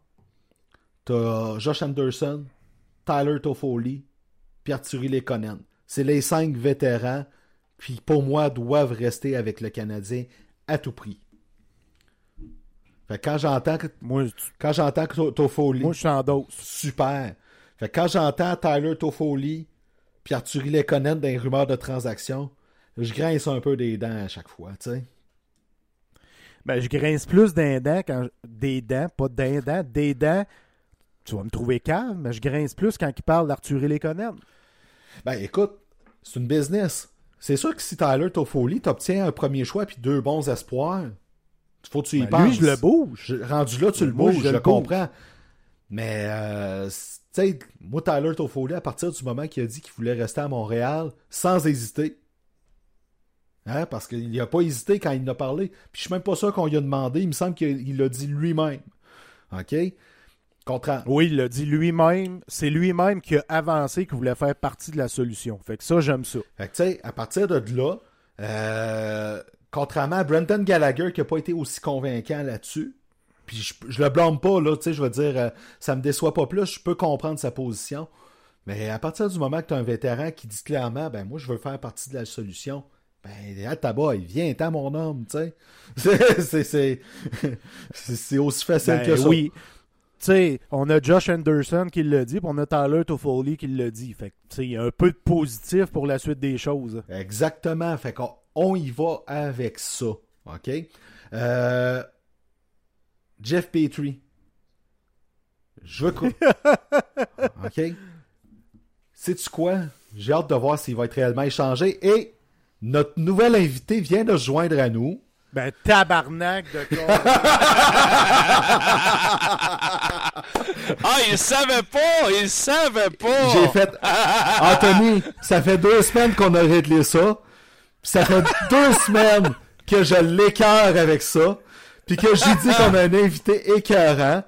T'as Josh Anderson, Tyler Toffoli, puis Arturi Lekkonen. C'est les 5 vétérans qui, pour moi, doivent rester avec le Canadien à tout prix. Fait que quand j'entends Toffoli... Moi, je suis en dose. Super. Fait que quand j'entends Tyler Toffoli puis Arturi Lekkonen dans les rumeurs de transaction, je grince un peu des dents à chaque fois, tu sais. Ben, je grince plus des dents quand... Des dents. Tu vas me trouver calme, mais je grince plus quand il parle d'Arturi Lekkonen. Ben, écoute, c'est une business. C'est sûr que si Tyler Toffoli t'obtient un premier choix puis deux bons espoirs, faut que tu y penses. Lui, je le bouge. Rendu là, tu le bouges, je le comprends. Mais, tu sais, moi, Tyler Toffoli, à partir du moment qu'il a dit qu'il voulait rester à Montréal, sans hésiter, hein, parce qu'il n'a pas hésité quand il en a parlé. Puis je suis même pas sûr qu'on lui a demandé. Il me semble qu'il l'a dit lui-même. OK? Contraire. Oui, il l'a dit lui-même. C'est lui-même qui a avancé qu'il voulait faire partie de la solution. Fait que ça, j'aime ça. Fait que tu sais, à partir de là, contrairement à Brendan Gallagher qui n'a pas été aussi convaincant là-dessus, puis je le blâme pas, là, tu sais, je veux dire, ça me déçoit pas plus, je peux comprendre sa position, mais à partir du moment que tu as un vétéran qui dit clairement, ben moi je veux faire partie de la solution, ben à tabac, viens-t'en mon homme, tu sais, c'est aussi facile ben, que ça. Oui. Tu sais, on a Josh Anderson qui l'a dit, puis on a Tyler Toffoli qui l'a dit. Fait que, tu sais, il y a un peu de positif pour la suite des choses. Exactement. Fait qu'on y va avec ça. OK? Jeff Petry. Je veux quoi? OK? Sais-tu quoi? J'ai hâte de voir s'il va être réellement échangé. Et notre nouvel invité vient de se joindre à nous. Ben, tabarnak de con. Ah, il savait pas! J'ai fait... Anthony, ça fait 2 semaines qu'on a réglé ça. Ça fait 2 semaines que je l'écœure avec ça. Puis que j'ai dit qu'on a un invité écœurant.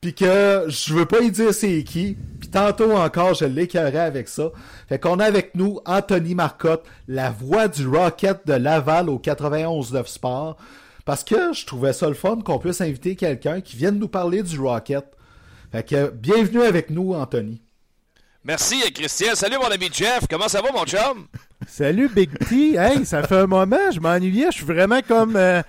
Puis que je veux pas y dire c'est qui. Puis tantôt encore, je l'écœurais avec ça. Fait qu'on a avec nous Anthony Marcotte, la voix du Rocket de Laval au 91.9 Sport. Parce que je trouvais ça le fun qu'on puisse inviter quelqu'un qui vienne nous parler du Rocket. Fait que, bienvenue avec nous, Anthony. Merci, Christian. Salut, mon ami Jeff. Comment ça va, mon chum? Salut, Big T. Hey, ça fait un moment, je m'ennuyais. Je suis vraiment comme... je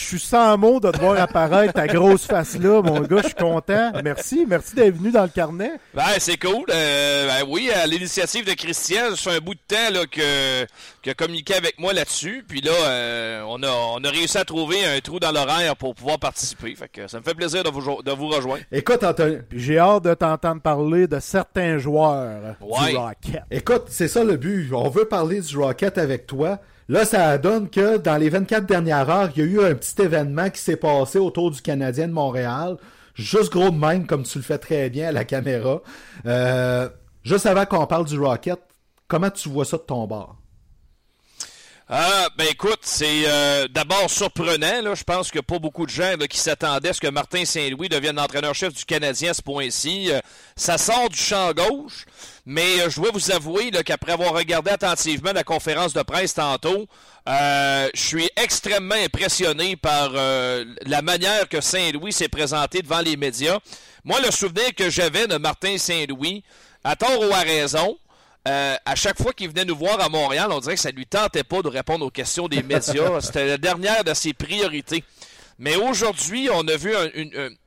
suis sans mots de te voir apparaître ta grosse face-là, mon gars. Je suis content. Merci d'être venu dans le carnet. Ben, c'est cool. Ben oui, à l'initiative de Christian, ça fait un bout de temps là, qu'il a communiqué avec moi là-dessus. Puis là, on a réussi à trouver un trou dans l'horaire pour pouvoir participer. Fait que ça me fait plaisir de vous rejoindre. Écoute, Anthony, j'ai hâte de t'entendre parler de certains joueurs du Rocket. Écoute, c'est ça le but. On veut parler du Rocket avec toi. Là, ça donne que dans les 24 dernières heures, il y a eu un petit événement qui s'est passé autour du Canadien de Montréal. Juste gros de même, comme tu le fais très bien à la caméra. Juste avant qu'on parle du Rocket, comment tu vois ça de ton bord? Ben écoute, c'est d'abord surprenant. Là, je pense qu'il n'y a pas beaucoup de gens là, qui s'attendaient à ce que Martin Saint-Louis devienne l'entraîneur-chef du Canadien à ce point-ci. Ça sort du champ gauche, mais je dois vous avouer là, qu'après avoir regardé attentivement la conférence de presse tantôt, je suis extrêmement impressionné par la manière que Saint-Louis s'est présenté devant les médias. Moi, le souvenir que j'avais de Martin Saint-Louis, à tort ou à raison, à chaque fois qu'il venait nous voir à Montréal, on dirait que ça lui tentait pas de répondre aux questions des médias. C'était la dernière de ses priorités. Mais aujourd'hui, on a vu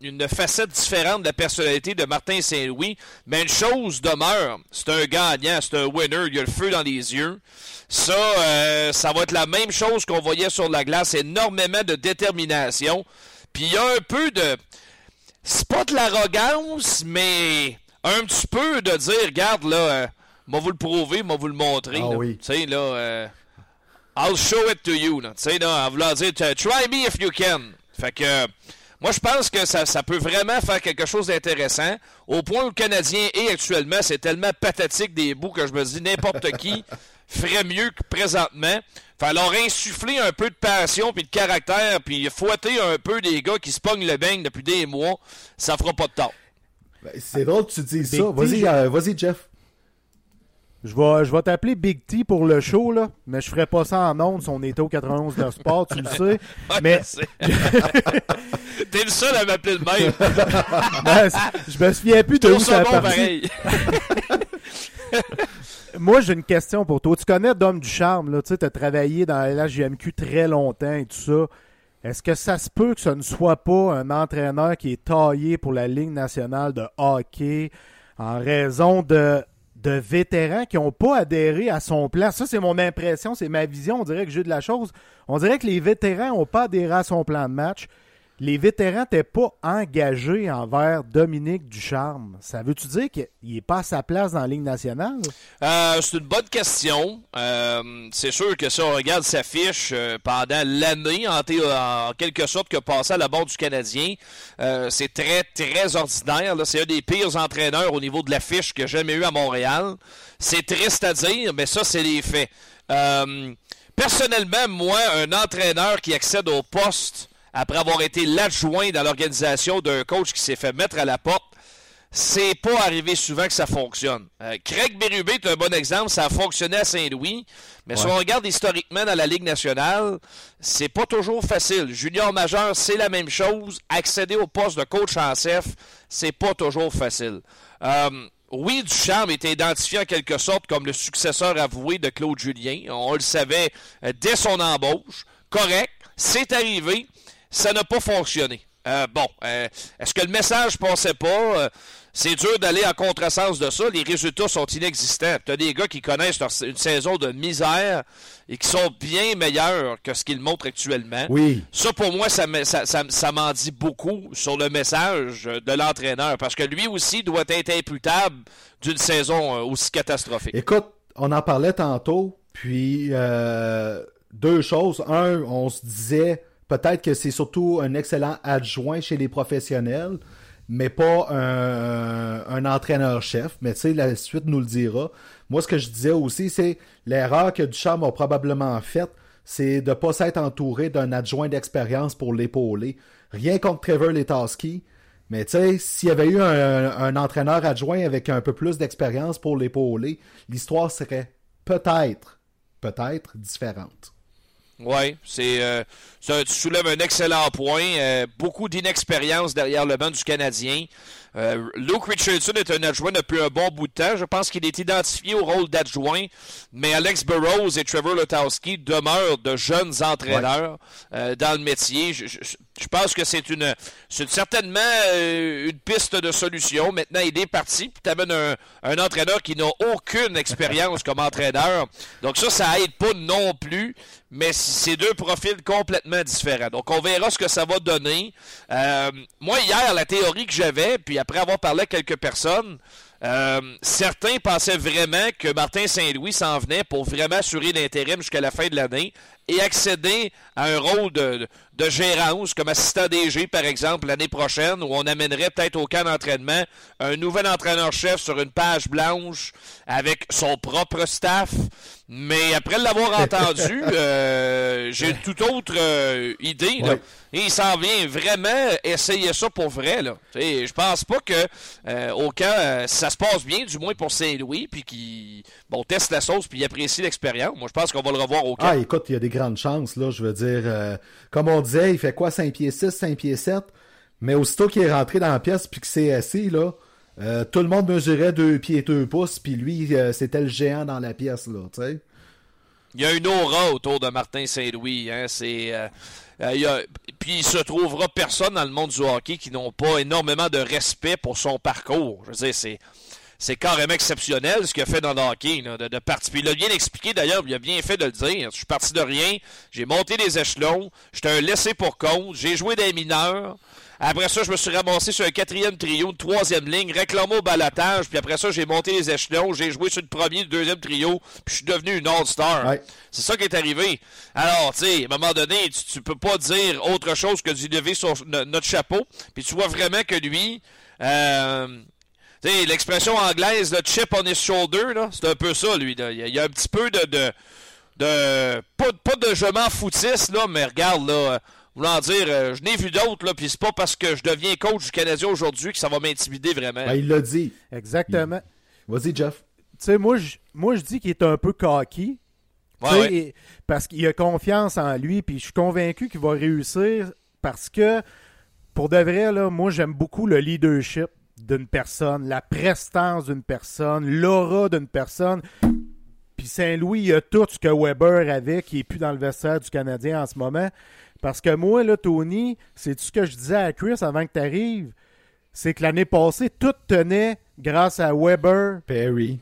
une facette différente de la personnalité de Martin Saint-Louis. Mais une chose demeure, c'est un gagnant, c'est un winner, il a le feu dans les yeux. Ça, ça va être la même chose qu'on voyait sur la glace. Énormément de détermination. Puis il y a un peu de... C'est pas de l'arrogance, mais un petit peu de dire, regarde là... m'a vous le prouver, m'a vous le montrer. Ah là. Oui. Tu sais, là, I'll show it to you. Tu sais, là, en voulant dire, try me if you can. Fait que, moi, je pense que ça peut vraiment faire quelque chose d'intéressant. Au point où le Canadien est actuellement, c'est tellement pathétique des bouts que je me dis, n'importe qui ferait mieux que présentement. Fait alors, insuffler un peu de passion puis de caractère, puis fouetter un peu des gars qui se pognent le beigne depuis des mois, ça fera pas de tort. Ben, c'est drôle que tu dis ça. Vas-y, Jeff. Je vais t'appeler Big T pour le show, là, mais je ferai pas ça en ondes si on était au 91 de Sport, tu le sais. Ouais, mais... T'es le seul à m'appeler de même. Ben, je me souviens plus de où ça bon pareil. Moi, j'ai une question pour toi. Tu connais Dom Ducharme, là, tu sais, t'as travaillé dans la LHJMQ très longtemps et tout ça. Est-ce que ça se peut que ce ne soit pas un entraîneur qui est taillé pour la Ligue nationale de hockey en raison de de vétérans qui n'ont pas adhéré à son plan. Ça, c'est mon impression, c'est ma vision. On dirait que j'ai de la chose. On dirait que les vétérans n'ont pas adhéré à son plan de match. Les vétérans n'étaient pas engagés envers Dominique Ducharme. Ça veut-tu dire qu'il n'est pas à sa place dans la Ligue nationale? C'est une bonne question. C'est sûr que si on regarde sa fiche pendant l'année, en quelque sorte, que passait à la barre du Canadien, c'est très, très ordinaire. Là. C'est un des pires entraîneurs au niveau de la fiche que j'ai jamais eu à Montréal. C'est triste à dire, mais ça, c'est les faits. Personnellement, moi, un entraîneur qui accède au poste après avoir été l'adjoint dans l'organisation d'un coach qui s'est fait mettre à la porte, c'est pas arrivé souvent que ça fonctionne. Craig Bérubé est un bon exemple, ça a fonctionné à Saint-Louis, mais si on regarde historiquement dans la Ligue nationale, c'est pas toujours facile. Junior majeur, c'est la même chose. Accéder au poste de coach en chef, c'est pas toujours facile. Oui, Ducharme était identifié en quelque sorte comme le successeur avoué de Claude Julien. On le savait dès son embauche. Correct, c'est arrivé. Ça n'a pas fonctionné. Est-ce que le message passait pas? C'est dur d'aller en contresens de ça. Les résultats sont inexistants. Tu as des gars qui connaissent une saison de misère et qui sont bien meilleurs que ce qu'ils montrent actuellement. Oui. Ça, pour moi, ça m'en dit beaucoup sur le message de l'entraîneur, parce que lui aussi doit être imputable d'une saison aussi catastrophique. Écoute, on en parlait tantôt, puis deux choses. Un, on se disait... peut-être que c'est surtout un excellent adjoint chez les professionnels, mais pas un entraîneur-chef. Mais tu sais, la suite nous le dira. Moi, ce que je disais aussi, c'est l'erreur que Ducharme a probablement faite, c'est de ne pas s'être entouré d'un adjoint d'expérience pour l'épauler. Rien contre Trevor Letarski, mais tu sais, s'il y avait eu un entraîneur adjoint avec un peu plus d'expérience pour l'épauler, l'histoire serait peut-être différente. Oui, tu soulèves un excellent point. Beaucoup d'inexpérience derrière le banc du Canadien. Luke Richardson est un adjoint depuis un bon bout de temps. Je pense qu'il est identifié au rôle d'adjoint, mais Alex Burrows et Trevor Letarski demeurent de jeunes entraîneurs dans le métier. Je pense que c'est certainement une piste de solution. Maintenant, il est parti, puis tu amènes un entraîneur qui n'a aucune expérience comme entraîneur. Donc ça aide pas non plus, mais c'est deux profils complètement différents. Donc, on verra ce que ça va donner. Moi, hier, la théorie que j'avais, puis après avoir parlé à quelques personnes, certains pensaient vraiment que Martin Saint-Louis s'en venait pour vraiment assurer l'intérim jusqu'à la fin de l'année et accéder à un rôle de gérance comme assistant DG, par exemple, l'année prochaine, où on amènerait peut-être au camp d'entraînement un nouvel entraîneur-chef sur une page blanche avec son propre staff. Mais après l'avoir entendu, j'ai une toute autre idée. Là. Ouais. Et il s'en vient vraiment essayer ça pour vrai. Je pense pas que au camp, ça se passe bien, du moins pour Saint-Louis, puis qu'il teste la sauce puis il apprécie l'expérience. Moi, je pense qu'on va le revoir au camp. Ah, écoute, il y a des grandes chances. Là, je veux dire, comme on disait, il fait quoi, 5 pieds 6, 5 pieds 7? Mais aussitôt qu'il est rentré dans la pièce puis qu'il s'est assis, là, tout le monde mesurait 2 pieds et 2 pouces, puis lui, c'était le géant dans la pièce, là, tu sais. Il y a une aura autour de Martin Saint-Louis, hein, puis il se trouvera personne dans le monde du hockey qui n'ont pas énormément de respect pour son parcours. Je veux dire, c'est carrément exceptionnel ce qu'il a fait dans le hockey, là, de partir. Puis il l'a bien expliqué d'ailleurs, il a bien fait de le dire. Je suis parti de rien, j'ai monté des échelons, j'étais un laissé pour compte, j'ai joué des mineurs. Après ça, je me suis ramassé sur un 4e trio, une 3e ligne, réclamé au balotage, puis après ça, j'ai monté les échelons, j'ai joué sur le 1er, le 2e trio, puis je suis devenu une All-Star. Ouais. C'est ça qui est arrivé. Alors, tu sais, à un moment donné, tu peux pas dire autre chose que d'y lever sur notre chapeau, puis tu vois vraiment que lui... tu sais, l'expression anglaise, le « chip on his shoulder », là, c'est un peu ça, lui. Là. Il y a un petit peu de pas de « je m'en foutisse », là, mais regarde, là... voulant dire, je n'ai vu d'autres, là, puis c'est pas parce que je deviens coach du Canadien aujourd'hui que ça va m'intimider vraiment. Ben, il l'a dit. Exactement. Vas-y, Jeff. Tu sais, moi, je dis qu'il est un peu cocky. Ouais. Parce qu'il a confiance en lui, puis je suis convaincu qu'il va réussir parce que, pour de vrai, là, moi, j'aime beaucoup le leadership d'une personne, la prestance d'une personne, l'aura d'une personne. Puis Saint-Louis, il a tout ce que Weber avait qui n'est plus dans le vestiaire du Canadien en ce moment. Parce que moi, là, Tony, c'est tout ce que je disais à Chris avant que tu arrives, c'est que l'année passée, tout tenait grâce à Weber, Perry,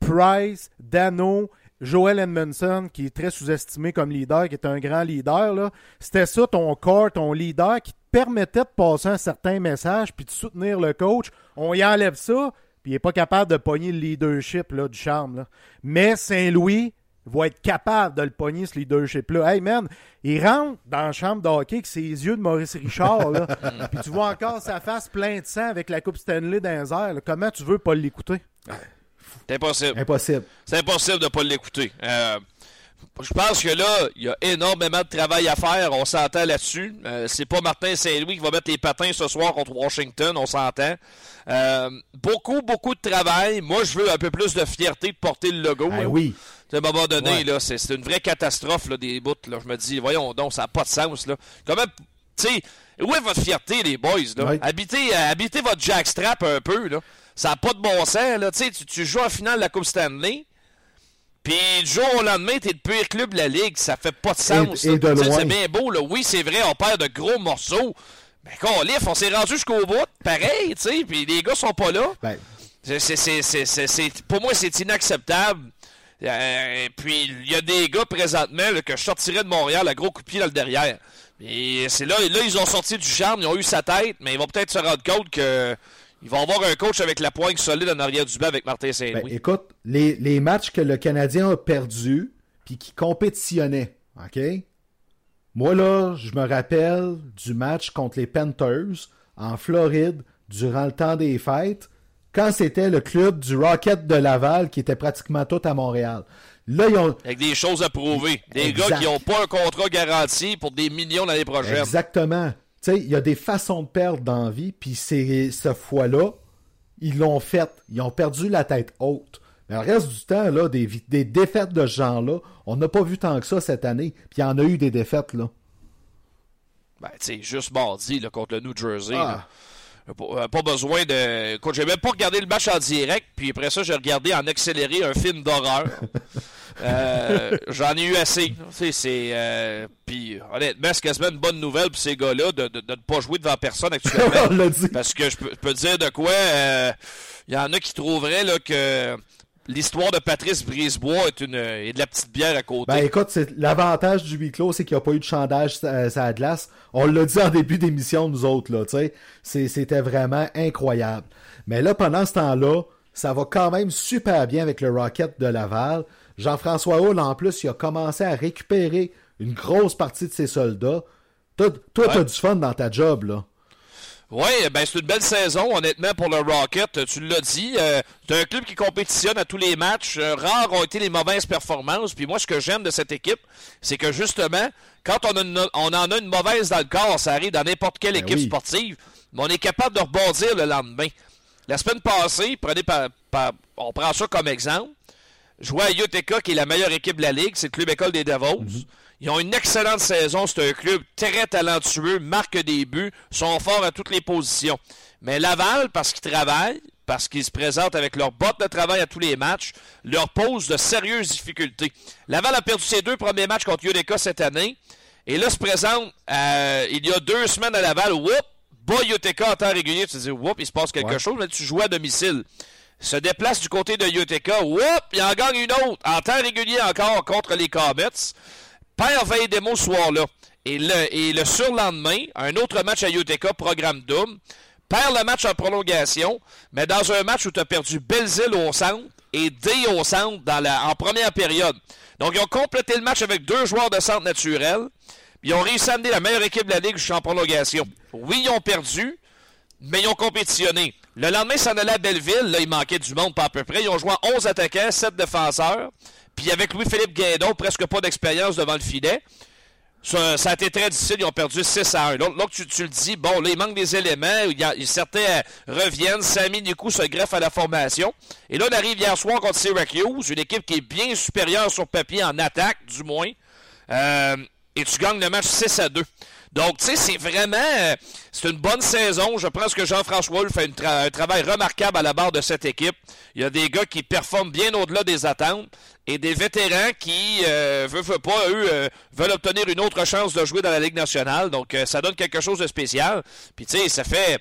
Price, Dano, Joel Edmondson, qui est très sous-estimé comme leader, qui est un grand leader, là. C'était ça ton corps, ton leader, qui te permettait de passer un certain message puis de soutenir le coach. On y enlève ça, puis il n'est pas capable de pogner le leadership là, du charme. Là. Mais Saint-Louis va être capable de le pogner, ce leadership-là. Hey, man, il rentre dans la chambre de hockey avec ses yeux de Maurice Richard, là. Puis tu vois encore sa face plein de sang avec la Coupe Stanley dans les airs. Là. Comment tu veux pas l'écouter? C'est impossible. C'est impossible de pas l'écouter. Je pense que là, il y a énormément de travail à faire. On s'entend là-dessus. C'est pas Martin Saint-Louis qui va mettre les patins ce soir contre Washington. On s'entend. Beaucoup de travail. Moi, je veux un peu plus de fierté de porter le logo. Ah, oui. À un moment donné, là, c'est une vraie catastrophe là, des bouts. Je me dis, voyons donc, ça n'a pas de sens. Là. Quand même, tu sais, où est votre fierté, les boys? Là? Oui. Habitez votre jackstrap un peu. Là. Ça n'a pas de bon sens. Là. Tu joues en finale de la Coupe Stanley, puis du jour au lendemain, t'es le pire club de la Ligue. Ça fait pas de sens. Et de loin. C'est bien beau. Là. Oui, c'est vrai, on perd de gros morceaux. Mais colif, on s'est rendu jusqu'au bout. Pareil, tu sais, puis les gars sont pas là. Ben. Pour moi, c'est inacceptable. Et puis, il y a des gars présentement là, que je sortirais de Montréal à gros coup de pied dans le derrière. Et c'est là, ils ont sorti du charme, ils ont eu sa tête, mais ils vont peut-être se rendre compte que ils vont avoir un coach avec la poigne solide en arrière du banc avec Martin Saint-Louis. Ben, écoute, les matchs que le Canadien a perdus, puis qui compétitionnaient, OK? Moi, là, je me rappelle du match contre les Panthers en Floride durant le temps des fêtes, quand c'était le club du Rocket de Laval qui était pratiquement tout à Montréal. Là, ils ont... Avec des choses à prouver. Des gars qui n'ont pas un contrat garanti pour des millions l'année prochaine. Exactement. Tu sais, il y a des façons de perdre dans la vie, puis cette fois-là, ils l'ont fait. Ils ont perdu la tête haute. Mais le reste du temps, là, des défaites de ce genre-là, on n'a pas vu tant que ça cette année, puis il y en a eu des défaites, là. Ben, tu sais, juste mardi, là, contre le New Jersey, là. Pas besoin de... Écoute, j'ai même pas regardé le match en direct, puis après ça, j'ai regardé en accéléré un film d'horreur. J'en ai eu assez. Puis, honnêtement, c'est quasiment une bonne nouvelle pour ces gars-là de ne pas jouer devant personne actuellement. On l'a dit. Parce que je peux dire de quoi... Il y en a qui trouveraient là, que l'histoire de Patrice Brisebois est de la petite bière à côté. Ben écoute, l'avantage du huis clos, c'est qu'il n'y a pas eu de chandage sur la glace. On l'a dit en début d'émission, nous autres, là, tu sais. C'était vraiment incroyable. Mais là, pendant ce temps-là, ça va quand même super bien avec le Rocket de Laval. Jean-François Houle, en plus, il a commencé à récupérer une grosse partie de ses soldats. Toi, t'as du fun dans ta job, là. Oui, ben c'est une belle saison, honnêtement, pour le Rocket. Tu l'as dit, c'est un club qui compétitionne à tous les matchs. Rares ont été les mauvaises performances. Puis moi, ce que j'aime de cette équipe, c'est que justement, quand on en a une mauvaise dans le corps, ça arrive dans n'importe quelle équipe sportive, mais on est capable de rebondir le lendemain. La semaine passée, on prend ça comme exemple, jouer à UTK, qui est la meilleure équipe de la Ligue, c'est le club école des Devils. Mm-hmm. Ils ont une excellente saison, c'est un club très talentueux, marque des buts, sont forts à toutes les positions. Mais Laval, parce qu'ils travaillent, parce qu'ils se présentent avec leur botte de travail à tous les matchs, leur pose de sérieuses difficultés. Laval a perdu ses 2 premiers matchs contre Utica cette année, et là se présente, il y a 2 semaines à Laval, bat Utica en temps régulier, tu te dis, il se passe quelque chose, mais tu joues à domicile. Se déplace du côté de Utica, il en gagne une autre, en temps régulier encore contre les Comets. Père veille des mots ce soir-là. Et le surlendemain, un autre match à UTK, programme double. Perd le match en prolongation, mais dans un match où tu as perdu Belzile au centre et Day au centre en première période. Donc, ils ont complété le match avec 2 joueurs de centre naturel. Ils ont réussi à amener la meilleure équipe de la Ligue jusqu'en prolongation. Oui, ils ont perdu, mais ils ont compétitionné. Le lendemain, ça en allait à Belleville. Là, il manquait du monde, pas à peu près. Ils ont joué à 11 attaquants, 7 défenseurs. Puis avec Louis-Philippe Guindon, presque pas d'expérience devant le filet. Ça a été très difficile, ils ont perdu 6-1. Là, tu le dis, bon, là, il manque des éléments, certains reviennent, Sami Nikou se greffe à la formation. Et là, on arrive hier soir contre Syracuse, une équipe qui est bien supérieure sur papier, en attaque, du moins. Et tu gagnes le match 6-2. Donc, tu sais, c'est vraiment... c'est une bonne saison. Je pense que Jean-François Houle fait un travail remarquable à la barre de cette équipe. Il y a des gars qui performent bien au-delà des attentes. et des vétérans qui, veulent pas, eux, veulent obtenir une autre chance de jouer dans la Ligue nationale. Donc, ça donne quelque chose de spécial. Puis, tu sais, ça fait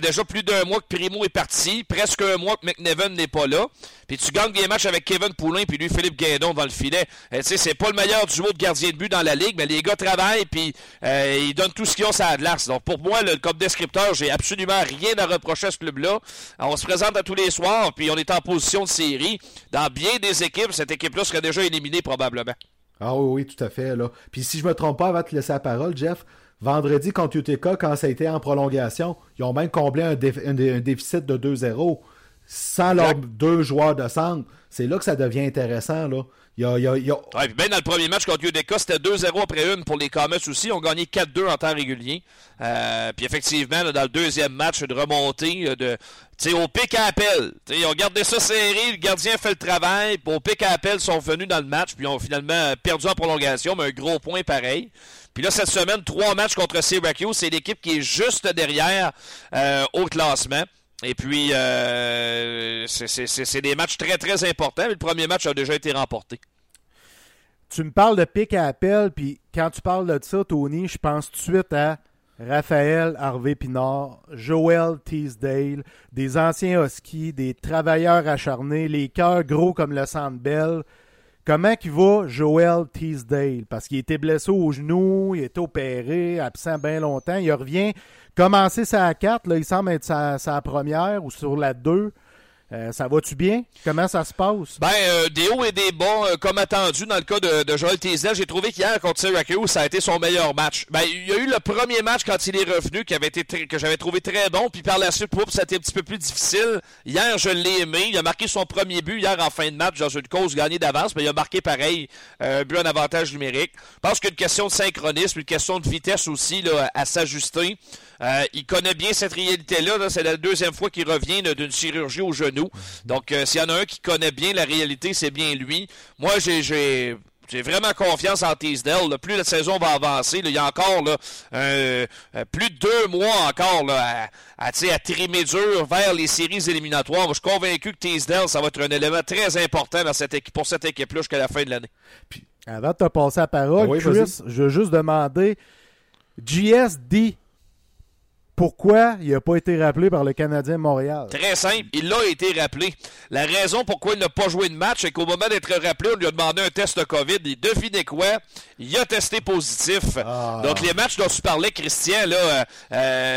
déjà plus d'un mois que Primo est parti, presque un mois que McNevin n'est pas là. Puis, tu gagnes des matchs avec Kevin Poulin puis lui, Philippe Guindon dans le filet. Tu sais, c'est pas le meilleur duo de gardien de but dans la Ligue, mais les gars travaillent puis ils donnent tout ce qu'ils ont sur la glace. Donc, pour moi, comme descripteur, j'ai absolument rien à reprocher à ce club-là. Alors, on se présente à tous les soirs puis on est en position de série. Dans bien des équipes, cette équipe-là serait déjà éliminée probablement. Ah oui, tout à fait. Là. Puis si je me trompe pas, avant de te laisser la parole, Jeff, vendredi contre UTK, quand ça a été en prolongation, ils ont même comblé un déficit de 2-0 sans leurs deux joueurs de centre. C'est là que ça devient intéressant. Là. Ouais, puis bien dans le premier match contre UDK, c'était 2-0 après une pour les Comets aussi. On gagnait 4-2 en temps régulier. Puis effectivement, là, dans le deuxième match, une remontée de... T'sais, au pic à appel, t'sais, ils ont gardé ça serré, le gardien fait le travail, puis au pic à appel, ils sont venus dans le match, puis ils ont finalement perdu en prolongation, mais un gros point pareil. Puis là, cette semaine, 3 matchs contre Syracuse, c'est l'équipe qui est juste derrière au classement. Et puis, c'est des matchs très, très importants, mais le premier match a déjà été remporté. Tu me parles de pic à appel, puis quand tu parles de ça, Tony, je pense tout de suite à... Raphaël Harvey-Pinard, Joel Teasdale, des anciens Huskies, des travailleurs acharnés, les cœurs gros comme le Centre Bell. Comment qu'il va Joel Teasdale? Parce qu'il était blessé au genou, il est opéré, absent bien longtemps. Il revient commencer sa 4, là, il semble être sa première ou sur la 2. Ça va-tu bien? Comment ça se passe? Bien, des hauts et des bas, comme attendu dans le cas de Joel Teasdale. J'ai trouvé qu'hier, contre Syracuse, ça a été son meilleur match. Ben, il y a eu le premier match quand il est revenu, que j'avais trouvé très bon, puis par la suite, ça a été un petit peu plus difficile. Hier, je l'ai aimé. Il a marqué son premier but hier en fin de match dans une cause gagnée d'avance, mais il a marqué pareil, un but en avantage numérique. Je pense qu'il y a une question de synchronisme, une question de vitesse aussi là, à s'ajuster. Il connaît bien cette réalité-là. Là. C'est la deuxième fois qu'il revient là, d'une chirurgie au genou. Donc, s'il y en a un qui connaît bien la réalité, c'est bien lui. Moi, j'ai vraiment confiance en Teasdale. Là. Plus la saison va avancer, là, il y a encore là, plus de 2 mois encore là, à trimer dur vers les séries éliminatoires. Moi, je suis convaincu que Teasdale, ça va être un élément très important dans pour cette équipe-là jusqu'à la fin de l'année. Puis, avant de te passer la parole, oui, Chris, vas-y. Je veux juste demander JSD. Pourquoi il n'a pas été rappelé par le Canadien Montréal? Très simple, il a été rappelé. La raison pourquoi il n'a pas joué de match, c'est qu'au moment d'être rappelé, on lui a demandé un test de COVID. Et devinez quoi? Il a testé positif. Ah. Donc, les matchs dont tu parlais, Christian, là,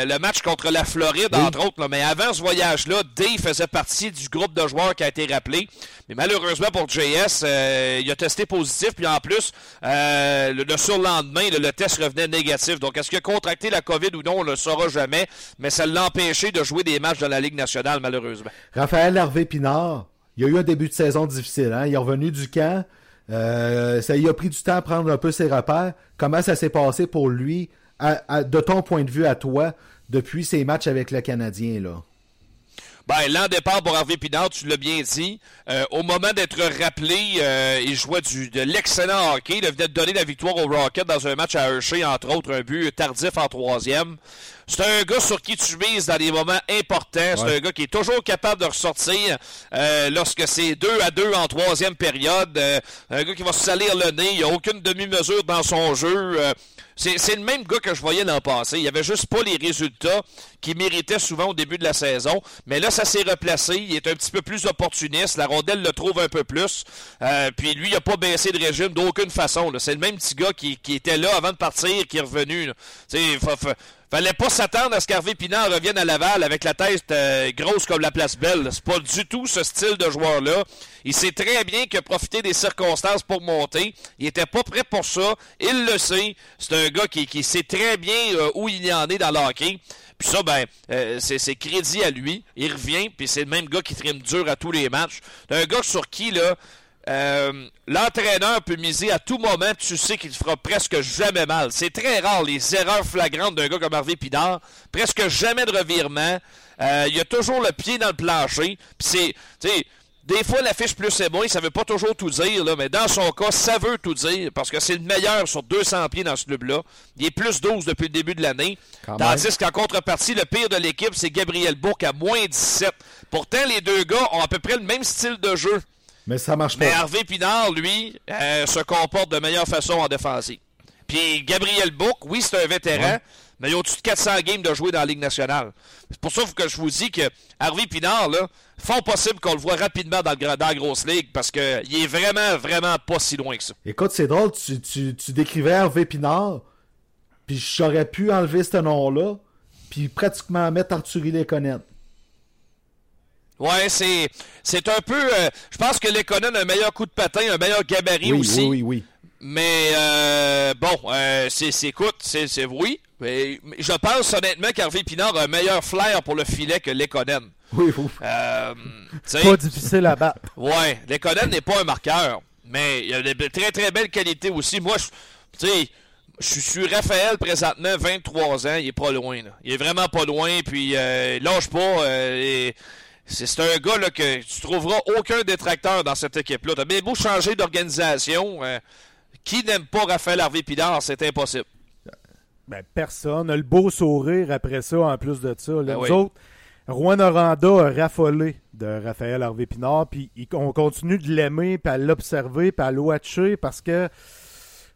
le match contre la Floride, oui. Entre autres, là, mais avant ce voyage-là, Dave faisait partie du groupe de joueurs qui a été rappelé. Mais malheureusement pour JS, il a testé positif. Puis en plus, le surlendemain, le test revenait négatif. Donc, est-ce qu'il a contracté la COVID ou non? On ne le saura jamais. Mais ça l'a empêché de jouer des matchs dans la Ligue nationale, malheureusement. Raphaël Harvey-Pinard, il a eu un début de saison difficile. Hein? Il est revenu du camp. Ça il a pris du temps à prendre un peu ses repères. Comment ça s'est passé pour lui, de ton point de vue à toi, depuis ses matchs avec le Canadien, là? Ben, l'an départ pour Harvey Pinard, tu l'as bien dit. Au moment d'être rappelé, il jouait de l'excellent hockey. Il venait de donner la victoire au Rocket dans un match à Hershey, entre autres, un but tardif en 3e. C'est un gars sur qui tu mises dans des moments importants. Ouais. C'est un gars qui est toujours capable de ressortir lorsque c'est 2-2 en 3e période. Un gars qui va se salir le nez. Il n'y a aucune demi-mesure dans son jeu. C'est le même gars que je voyais l'an passé. Il n'y avait juste pas les résultats qu'il méritait souvent au début de la saison. Mais là, ça s'est replacé. Il est un petit peu plus opportuniste. La rondelle le trouve un peu plus. Puis lui, il n'a pas baissé de régime d'aucune façon. Là. C'est le même petit gars qui était là avant de partir, qui est revenu. Tu sais, fallait pas s'attendre à ce qu'Harvey Pinard revienne à Laval avec la tête grosse comme la place Belle. C'est pas du tout ce style de joueur-là. Il sait très bien qu'il a profité des circonstances pour monter. Il était pas prêt pour ça. Il le sait. C'est un gars qui sait très bien où il y en est dans le hockey. Puis ça, ben, c'est crédit à lui. Il revient, puis c'est le même gars qui trime dur à tous les matchs. C'est un gars sur qui, là... l'entraîneur peut miser à tout moment, tu sais qu'il te fera presque jamais mal. C'est très rare les erreurs flagrantes d'un gars comme Harvey Pinard, presque jamais de revirement. Il a toujours le pied dans le plancher. Puis c'est, des fois la fiche plus et moins, ça veut pas toujours tout dire là, mais dans son cas, ça veut tout dire parce que c'est le meilleur sur 200 pieds dans ce club-là. Il est plus 12 depuis le début de l'année. Tandis qu'en contrepartie, le pire de l'équipe, c'est Gabriel Bourque à -17. Pourtant, les deux gars ont à peu près le même style de jeu. Mais ça marche pas. Mais Harvey Pinard, lui, se comporte de meilleure façon en défensive. Puis Gabriel Bouc, oui, c'est un vétéran, mais il a au-dessus de 400 games de jouer dans la Ligue nationale. C'est pour ça que je vous dis que Harvey Pinard, là, font possible qu'on le voit rapidement dans la grosse ligue, parce qu'il est vraiment, vraiment pas si loin que ça. Écoute, c'est drôle, tu décrivais Harvey Pinard, puis j'aurais pu enlever ce nom-là, puis pratiquement mettre Arthurie Léconette. Ouais, c'est un peu... je pense que Léconette a un meilleur coup de patin, un meilleur gabarit aussi. Oui. Mais oui. Mais je pense honnêtement qu'Harvey Pinard a un meilleur flair pour le filet que Lékonen. Oui. Pas difficile à battre. Ouais, Lékonen n'est pas un marqueur, mais il a de très très belles qualités aussi. Moi, je suis Raphaël présentement, 23 ans, il est pas loin. Là. Il est vraiment pas loin, puis il lâche pas. C'est un gars là, que tu trouveras aucun détracteur dans cette équipe-là. T'as bien beau changer d'organisation. Qui n'aime pas Raphaël Harvey-Pinard, c'est impossible. Ben, personne. Le beau sourire après ça, en plus de ça. Autres, Juan Aranda a raffolé de Raphaël Harvey-Pinard, puis on continue de l'aimer, puis à l'observer, puis à le watcher, parce que,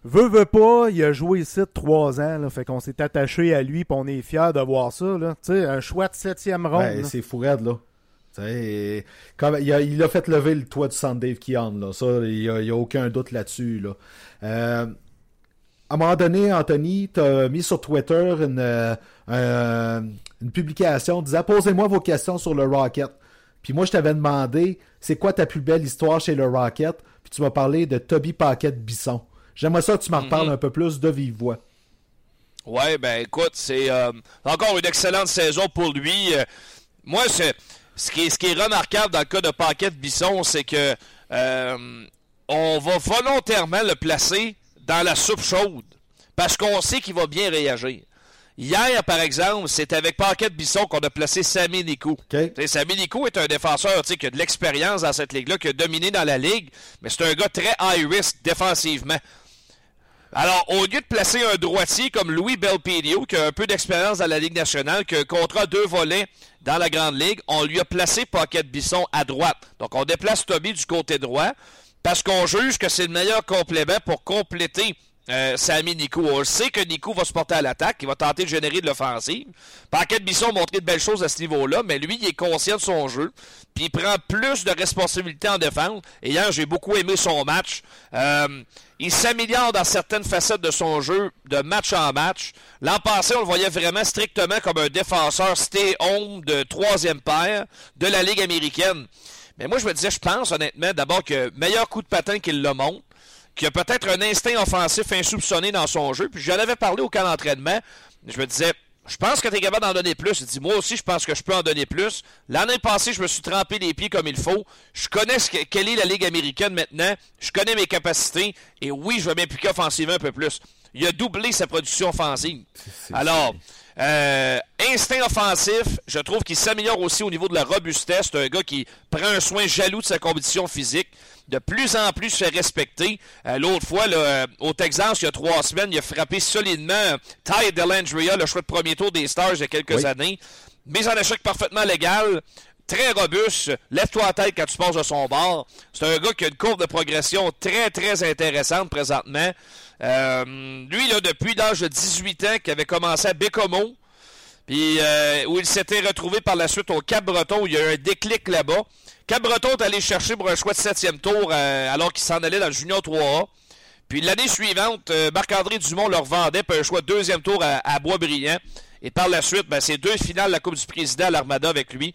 veut pas, il a joué ici 3 ans, là, fait qu'on s'est attaché à lui, puis on est fiers de voir ça. Là. Un choix de 7e ronde. Ben, c'est fou raide, là. Comme, il a fait lever le toit du centre Dave Keon, là. Ça, il n'y a aucun doute là-dessus. Là. À un moment donné, Anthony, tu as mis sur Twitter une publication disant « Posez-moi vos questions sur le Rocket ». Puis moi, je t'avais demandé « C'est quoi ta plus belle histoire chez le Rocket ?» Puis tu m'as parlé de Toby Paquette-Bisson. J'aimerais ça que tu m'en reparles un peu plus de vive voix. Ouais, ben écoute, c'est encore une excellente saison pour lui. Moi, c'est... Ce qui est remarquable dans le cas de Paquette-Bisson, c'est que on va volontairement le placer dans la soupe chaude parce qu'on sait qu'il va bien réagir. Hier, par exemple, c'est avec Paquette-Bisson qu'on a placé Sami Nikou. Okay. Sami Nikou est un défenseur qui a de l'expérience dans cette ligue-là, qui a dominé dans la ligue, mais c'est un gars très high risk défensivement. Alors, au lieu de placer un droitier comme Louis Belpedio, qui a un peu d'expérience dans la Ligue nationale, qui a un contrat 2 volets dans la Grande Ligue, on lui a placé Paquette-Bisson à droite. Donc, on déplace Toby du côté droit parce qu'on juge que c'est le meilleur complément pour compléter Sami Nikou. On sait que Nikou va se porter à l'attaque, il va tenter de générer de l'offensive. Paquette-Bisson a montré de belles choses à ce niveau-là, mais lui, il est conscient de son jeu, puis il prend plus de responsabilités en défense. Et hier, j'ai beaucoup aimé son match. Il s'améliore dans certaines facettes de son jeu, de match en match. L'an passé, on le voyait vraiment strictement comme un défenseur stay-home de 3e paire de la Ligue américaine. Mais moi, je me disais, je pense honnêtement, d'abord que meilleur coup de patin qu'il le montre, qu'il a peut-être un instinct offensif insoupçonné dans son jeu. Puis j'en avais parlé au camp d'entraînement. Je me disais, je pense que tu es capable d'en donner plus. Il dit, moi aussi, je pense que je peux en donner plus. L'année passée, je me suis trempé les pieds comme il faut. Je connais quelle est la Ligue américaine maintenant. Je connais mes capacités. Et oui, je vais m'impliquer offensivement un peu plus. Il a doublé sa production offensive. Alors, instinct offensif, je trouve qu'il s'améliore aussi au niveau de la robustesse. C'est un gars qui prend un soin jaloux de sa condition physique. De plus en plus se fait respecter. L'autre fois, là, au Texas, il y a 3 semaines, il a frappé solidement Ty Dellandria, le choix de premier tour des Stars il y a quelques années. Mise en échec parfaitement légale, très robuste, lève-toi la tête quand tu passes de son bord. C'est un gars qui a une courbe de progression très, très intéressante présentement. Lui, là, depuis l'âge de 18 ans, qui avait commencé à Bécomo, puis où il s'était retrouvé par la suite au Cap-Breton, où il y a eu un déclic là-bas. Cap-Breton est allé chercher pour un choix de 7e tour alors qu'il s'en allait dans le Junior 3A. Puis l'année suivante, Marc-André Dumont leur vendait un choix de 2e tour à Boisbriand. Et par la suite, c'est 2 finales de la Coupe du Président à l'Armada avec lui.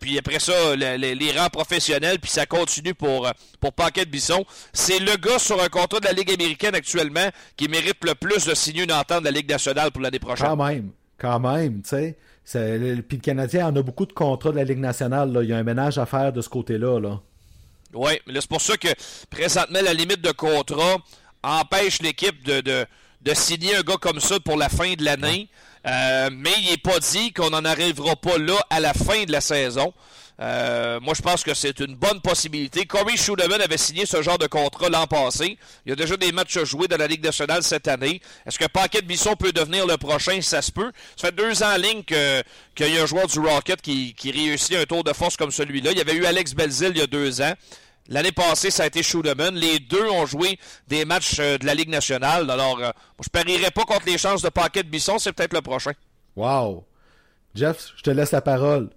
Puis après ça, les rangs professionnels, puis ça continue pour Paquette-Bisson. C'est le gars sur un contrat de la Ligue américaine actuellement qui mérite le plus de signer une entente de la Ligue nationale pour l'année prochaine. Quand même, tu sais. Puis le Canadien en a beaucoup de contrats de la Ligue nationale. Là. Il y a un ménage à faire de ce côté-là. Oui, mais là, c'est pour ça que présentement, la limite de contrat empêche l'équipe de signer un gars comme ça pour la fin de l'année. Mais il n'est pas dit qu'on n'en arrivera pas là à la fin de la saison. Moi, je pense que c'est une bonne possibilité. Corey Schudeman avait signé ce genre de contrat l'an passé. Il y a déjà des matchs à jouer dans la Ligue nationale cette année. Est-ce que Paquette-Bisson peut devenir le prochain? Ça se peut. Ça fait 2 ans en ligne qu'il y a un joueur du Rocket qui réussit un tour de force comme celui-là. Il y avait eu Alex Belzile il y a 2 ans. L'année passée, ça a été Schudeman. Les deux ont joué des matchs de la Ligue nationale. Alors, je parierais pas contre les chances de Paquet de Bisson. C'est peut-être le prochain. Wow! Jeff, je te laisse la parole.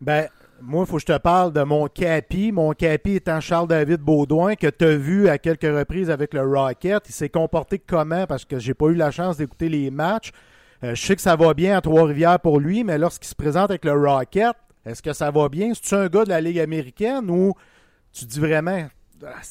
Ben, moi, il faut que je te parle de mon capi. Mon capi étant Charles-David Beaudoin, que tu as vu à quelques reprises avec le Rocket. Il s'est comporté comment? Parce que j'ai pas eu la chance d'écouter les matchs. Je sais que ça va bien à Trois-Rivières pour lui, mais lorsqu'il se présente avec le Rocket, est-ce que ça va bien? C'est-tu un gars de la Ligue américaine ou tu dis vraiment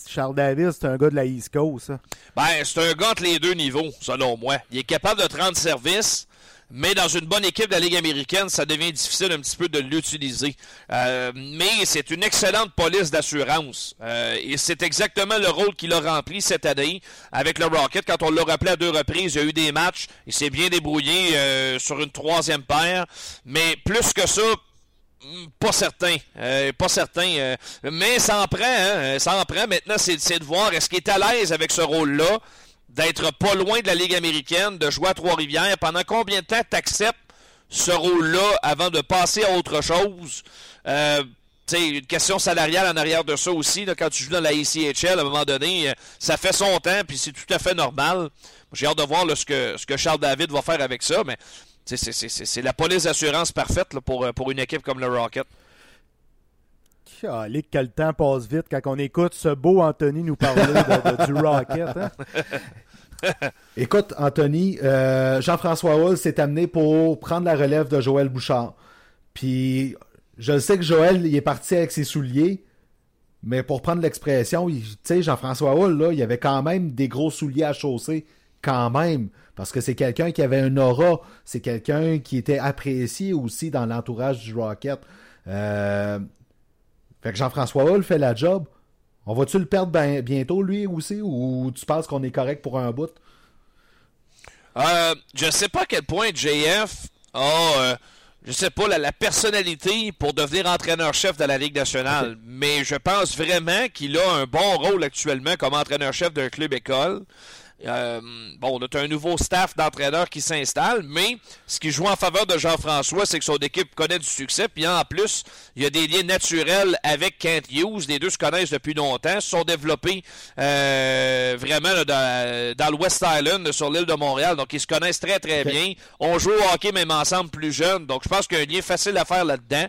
Charles Davis, c'est un gars de la East Coast? Ça? Ben, c'est un gars entre les deux niveaux, selon moi. Il est capable de te rendre service, mais dans une bonne équipe de la Ligue américaine, ça devient difficile un petit peu de l'utiliser. Mais c'est une excellente police d'assurance. Et c'est exactement le rôle qu'il a rempli cette année avec le Rocket. Quand on l'a rappelé à deux reprises, il y a eu des matchs. Il s'est bien débrouillé sur une troisième paire. Mais plus que ça, pas certain, mais ça en prend, hein, ça en prend. Maintenant, c'est de voir est-ce qu'il est à l'aise avec ce rôle-là, d'être pas loin de la Ligue américaine, de jouer à Trois-Rivières. Pendant combien de temps t'acceptes ce rôle-là avant de passer à autre chose? T'sais, une question salariale en arrière de ça aussi. Là, quand tu joues dans la ECHL, à un moment donné, ça fait son temps, puis c'est tout à fait normal. J'ai hâte de voir là, ce que Charles David va faire avec ça, mais c'est la police d'assurance parfaite là, pour une équipe comme le Rocket. Calique, que le temps passe vite quand on écoute ce beau Anthony nous parler du Rocket. Hein? Écoute, Anthony, Jean-François Hull s'est amené pour prendre la relève de Joël Bouchard. Puis, je sais que Joël, il est parti avec ses souliers, mais pour prendre l'expression, tu sais, Jean-François Hull, là, il avait quand même des gros souliers à chausser. Quand même, parce que c'est quelqu'un qui avait une aura, c'est quelqu'un qui était apprécié aussi dans l'entourage du Rocket. Fait que Jean-François Hull fait la job. On va-tu le perdre bientôt, lui aussi, ou tu penses qu'on est correct pour un bout? Je sais pas à quel point JF a la personnalité pour devenir entraîneur-chef de la Ligue nationale, mais je pense vraiment qu'il a un bon rôle actuellement comme entraîneur-chef d'un club-école. On a un nouveau staff d'entraîneurs qui s'installe, mais ce qui joue en faveur de Jean-François, c'est que son équipe connaît du succès, puis en plus, il y a des liens naturels avec Kent Hughes. Les deux se connaissent depuis longtemps, se sont développés vraiment là, dans le West Island, sur l'île de Montréal, donc ils se connaissent très très bien. On joue au hockey même ensemble plus jeunes, donc je pense qu'il y a un lien facile à faire là-dedans.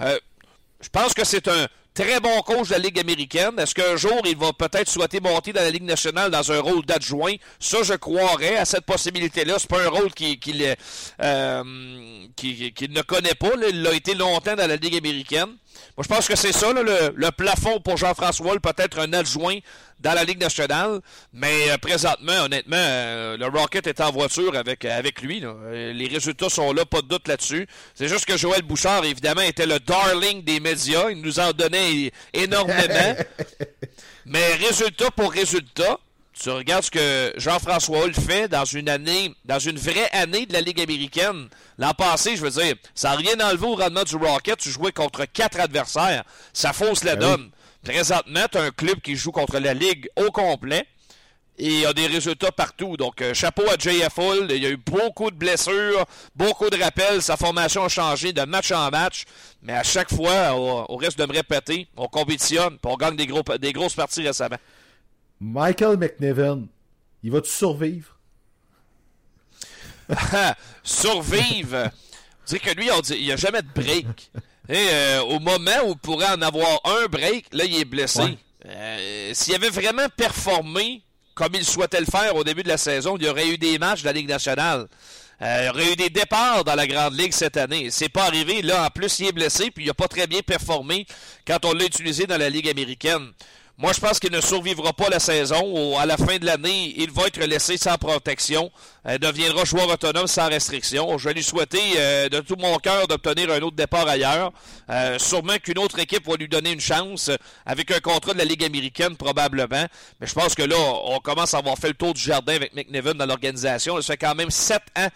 Je pense que c'est un très bon coach de la Ligue américaine. Est-ce qu'un jour, il va peut-être souhaiter monter dans la Ligue nationale dans un rôle d'adjoint? Ça, je croirais à cette possibilité-là. C'est pas un rôle qu'il ne connaît pas. Là, il l'a été longtemps dans la Ligue américaine. Moi, je pense que c'est ça, là, le plafond pour Jean-François, peut-être un adjoint dans la Ligue nationale. Mais présentement, honnêtement, le Rocket est en voiture avec lui. Là. Les résultats sont là, pas de doute là-dessus. C'est juste que Joël Bouchard, évidemment, était le darling des médias. Il nous en donnait énormément. Mais résultat pour résultat, tu regardes ce que Jean-François Hull fait dans une vraie année de la Ligue américaine. L'an passé, je veux dire, ça n'a rien enlevé au rendement du Rocket. Tu jouais contre 4 adversaires. Ça fausse la donne. Oui. Présentement, tu as un club qui joue contre la Ligue au complet et il y a des résultats partout. Donc, chapeau à JF Hull. Il y a eu beaucoup de blessures, beaucoup de rappels. Sa formation a changé de match en match. Mais à chaque fois, on risque de me répéter, on compétitionne et on gagne des grosses parties récemment. Michael McNiven, il va-tu survivre? Survivre? Tu sais que lui, il n'y a jamais de break. Et, au moment où il pourrait en avoir un break, là, il est blessé. Ouais. S'il avait vraiment performé comme il souhaitait le faire au début de la saison, il y aurait eu des matchs de la Ligue nationale. Il y aurait eu des départs dans la Grande Ligue cette année. C'est pas arrivé. Là, en plus, il est blessé puis il n'a pas très bien performé quand on l'a utilisé dans la Ligue américaine. Moi, je pense qu'il ne survivra pas la saison. À la fin de l'année, il va être laissé sans protection. Il deviendra joueur autonome sans restriction. Je vais lui souhaiter de tout mon cœur d'obtenir un autre départ ailleurs. Sûrement qu'une autre équipe va lui donner une chance avec un contrat de la Ligue américaine, probablement. Mais je pense que là, on commence à avoir fait le tour du jardin avec McNiven dans l'organisation. Ça fait quand même 7 ans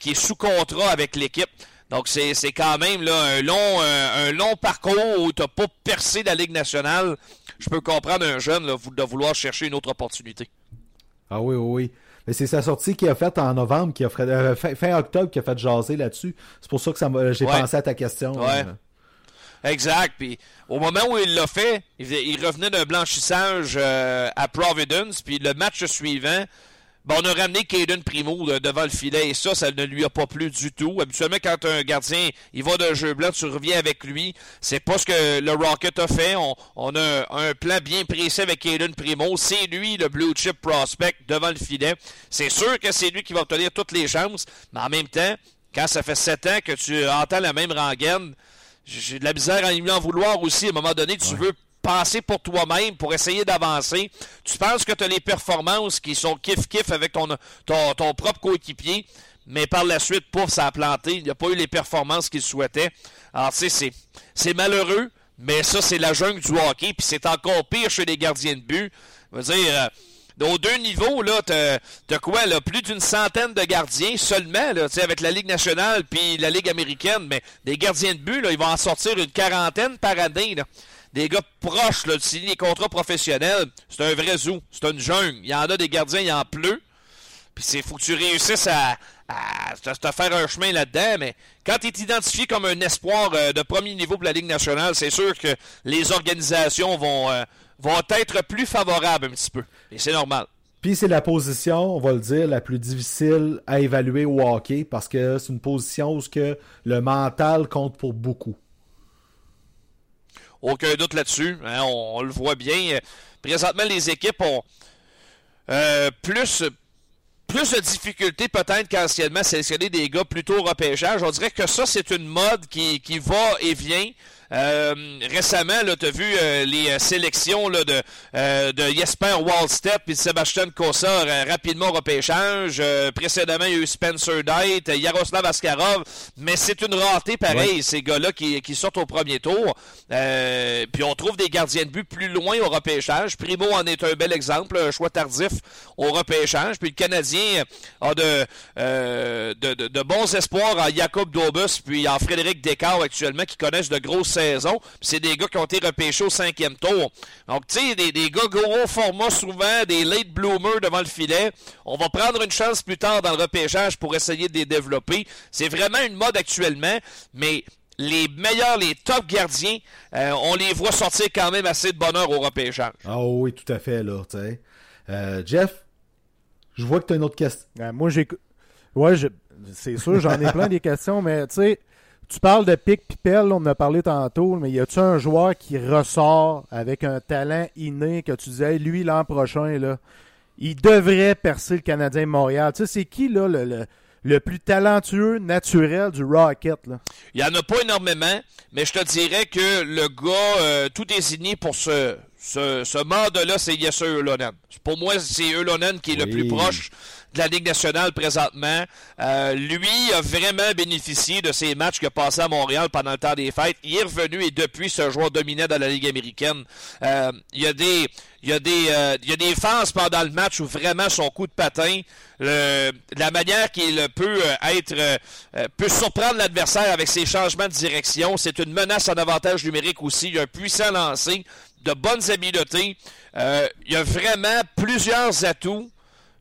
qu'il est sous contrat avec l'équipe. Donc, c'est quand même là, un long parcours où tu n'as pas percé la Ligue nationale. Je peux comprendre un jeune là, de vouloir chercher une autre opportunité. Ah oui, oui. Mais c'est sa sortie qu'il a faite en novembre, qui a fait, fin octobre, qui a fait jaser là-dessus. C'est pour ça que j'ai pensé à ta question. Ouais. Exact. Puis au moment où il l'a fait, il revenait d'un blanchissage à Providence. Puis le match suivant, ben, on a ramené Caden Primo devant le filet. Et ça ne lui a pas plu du tout. Habituellement, quand un gardien il va d'un jeu blanc, tu reviens avec lui. C'est pas ce que le Rocket a fait. On a un plan bien précis avec Caden Primo. C'est lui, le Blue Chip Prospect, devant le filet. C'est sûr que c'est lui qui va obtenir toutes les chances. Mais en même temps, quand ça fait 7 ans que tu entends la même rengaine, j'ai de la misère à lui en vouloir aussi. À un moment donné, tu veux penser pour toi-même, pour essayer d'avancer. Tu penses que tu as les performances qui sont kiff-kiff avec ton propre coéquipier, mais par la suite, pouf, ça a planté. Il n'y a pas eu les performances qu'il souhaitait. Alors, tu sais, c'est malheureux, mais ça, c'est la jungle du hockey, puis c'est encore pire chez les gardiens de but. Je veux dire... Aux deux niveaux, là, t'as quoi, là, plus d'une centaine de gardiens seulement, là, tu sais, avec la Ligue nationale puis la Ligue américaine, mais des gardiens de but, là, ils vont en sortir une quarantaine par année, là. Des gars proches, là, de signer des contrats professionnels, c'est un vrai zoo, c'est une jungle. Il y en a des gardiens, il en pleut. Puis c'est faut que tu réussisses à te faire un chemin là-dedans, mais quand tu es identifié comme un espoir de premier niveau pour la Ligue nationale, c'est sûr que les organisations vont être plus favorables un petit peu. Et c'est normal. Puis c'est la position, on va le dire, la plus difficile à évaluer au hockey, parce que c'est une position où le mental compte pour beaucoup. Aucun doute là-dessus. Hein, on le voit bien. Présentement, les équipes ont plus de difficultés peut-être qu'anciennement sélectionner des gars plutôt au repêchage. On dirait que ça, c'est une mode qui va et vient. Récemment, tu as vu les sélections là, de Jesper Wallstedt et de Sébastien Kosa rapidement au repêchage. Précédemment, il y a eu Spencer Knight, Yaroslav Askarov, mais c'est une rareté pareille, Ces gars-là qui sortent au premier tour. Puis on trouve des gardiens de but plus loin au repêchage. Primo en est un bel exemple, un choix tardif au repêchage. Puis le Canadien a de bons espoirs en Jakob Dobus puis en Frédéric Descartes actuellement qui connaissent de grosses saison, c'est des gars qui ont été repêchés au 5e tour. Donc, tu sais, des gars gros format souvent, des late bloomers devant le filet. On va prendre une chance plus tard dans le repêchage pour essayer de les développer. C'est vraiment une mode actuellement, mais les meilleurs, les top gardiens, on les voit sortir quand même assez de bonheur au repêchage. Ah oui, tout à fait, là, tu sais. Jeff, je vois que tu as une autre question. Moi, c'est sûr, j'en ai plein des questions, mais tu sais, tu parles de Pic Pipel, on en a parlé tantôt, mais y a-tu un joueur qui ressort avec un talent inné que tu disais, lui, l'an prochain, là, il devrait percer le Canadien de Montréal? Tu sais, c'est qui, là, le plus talentueux naturel du Rocket, là? Il n'y en a pas énormément, mais je te dirais que le gars tout désigné pour ce mode-là, c'est Jesse Holonen. Pour moi, c'est Holonen qui est le plus proche de la Ligue nationale présentement. Lui a vraiment bénéficié de ces matchs qu'il a passés à Montréal pendant le temps des fêtes. Il est revenu et depuis, ce joueur dominait dans la Ligue américaine. Il y a des phases pendant le match où vraiment son coup de patin, la manière qu'il peut peut surprendre l'adversaire avec ses changements de direction. C'est une menace en avantage numérique aussi. Il y a un puissant lancer, de bonnes habiletés. Il y a vraiment plusieurs atouts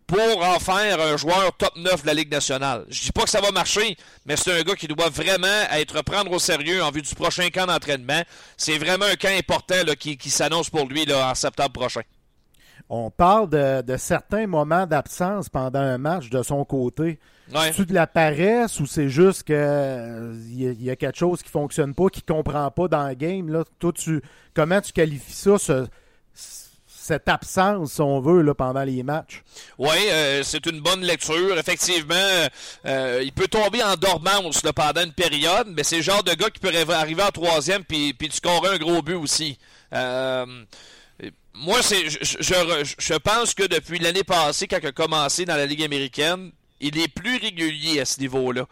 pour en faire un joueur top 9 de la Ligue nationale. Je dis pas que ça va marcher, mais c'est un gars qui doit vraiment être pris au sérieux en vue du prochain camp d'entraînement. C'est vraiment un camp important là, qui s'annonce pour lui là, en septembre prochain. On parle de certains moments d'absence pendant un match de son côté. Ouais. C'est-tu de la paresse ou c'est juste que y a quelque chose qui fonctionne pas, qui comprend pas dans le game? Là? Toi, comment tu qualifies ça, cette absence, si on veut, là, pendant les matchs? Oui, c'est une bonne lecture. Effectivement, il peut tomber en dormance là, pendant une période, mais c'est le genre de gars qui peut arriver en troisième puis tu scorer un gros but aussi. Moi, je pense que depuis l'année passée, quand il a commencé dans la Ligue américaine, il est plus régulier à ce niveau-là.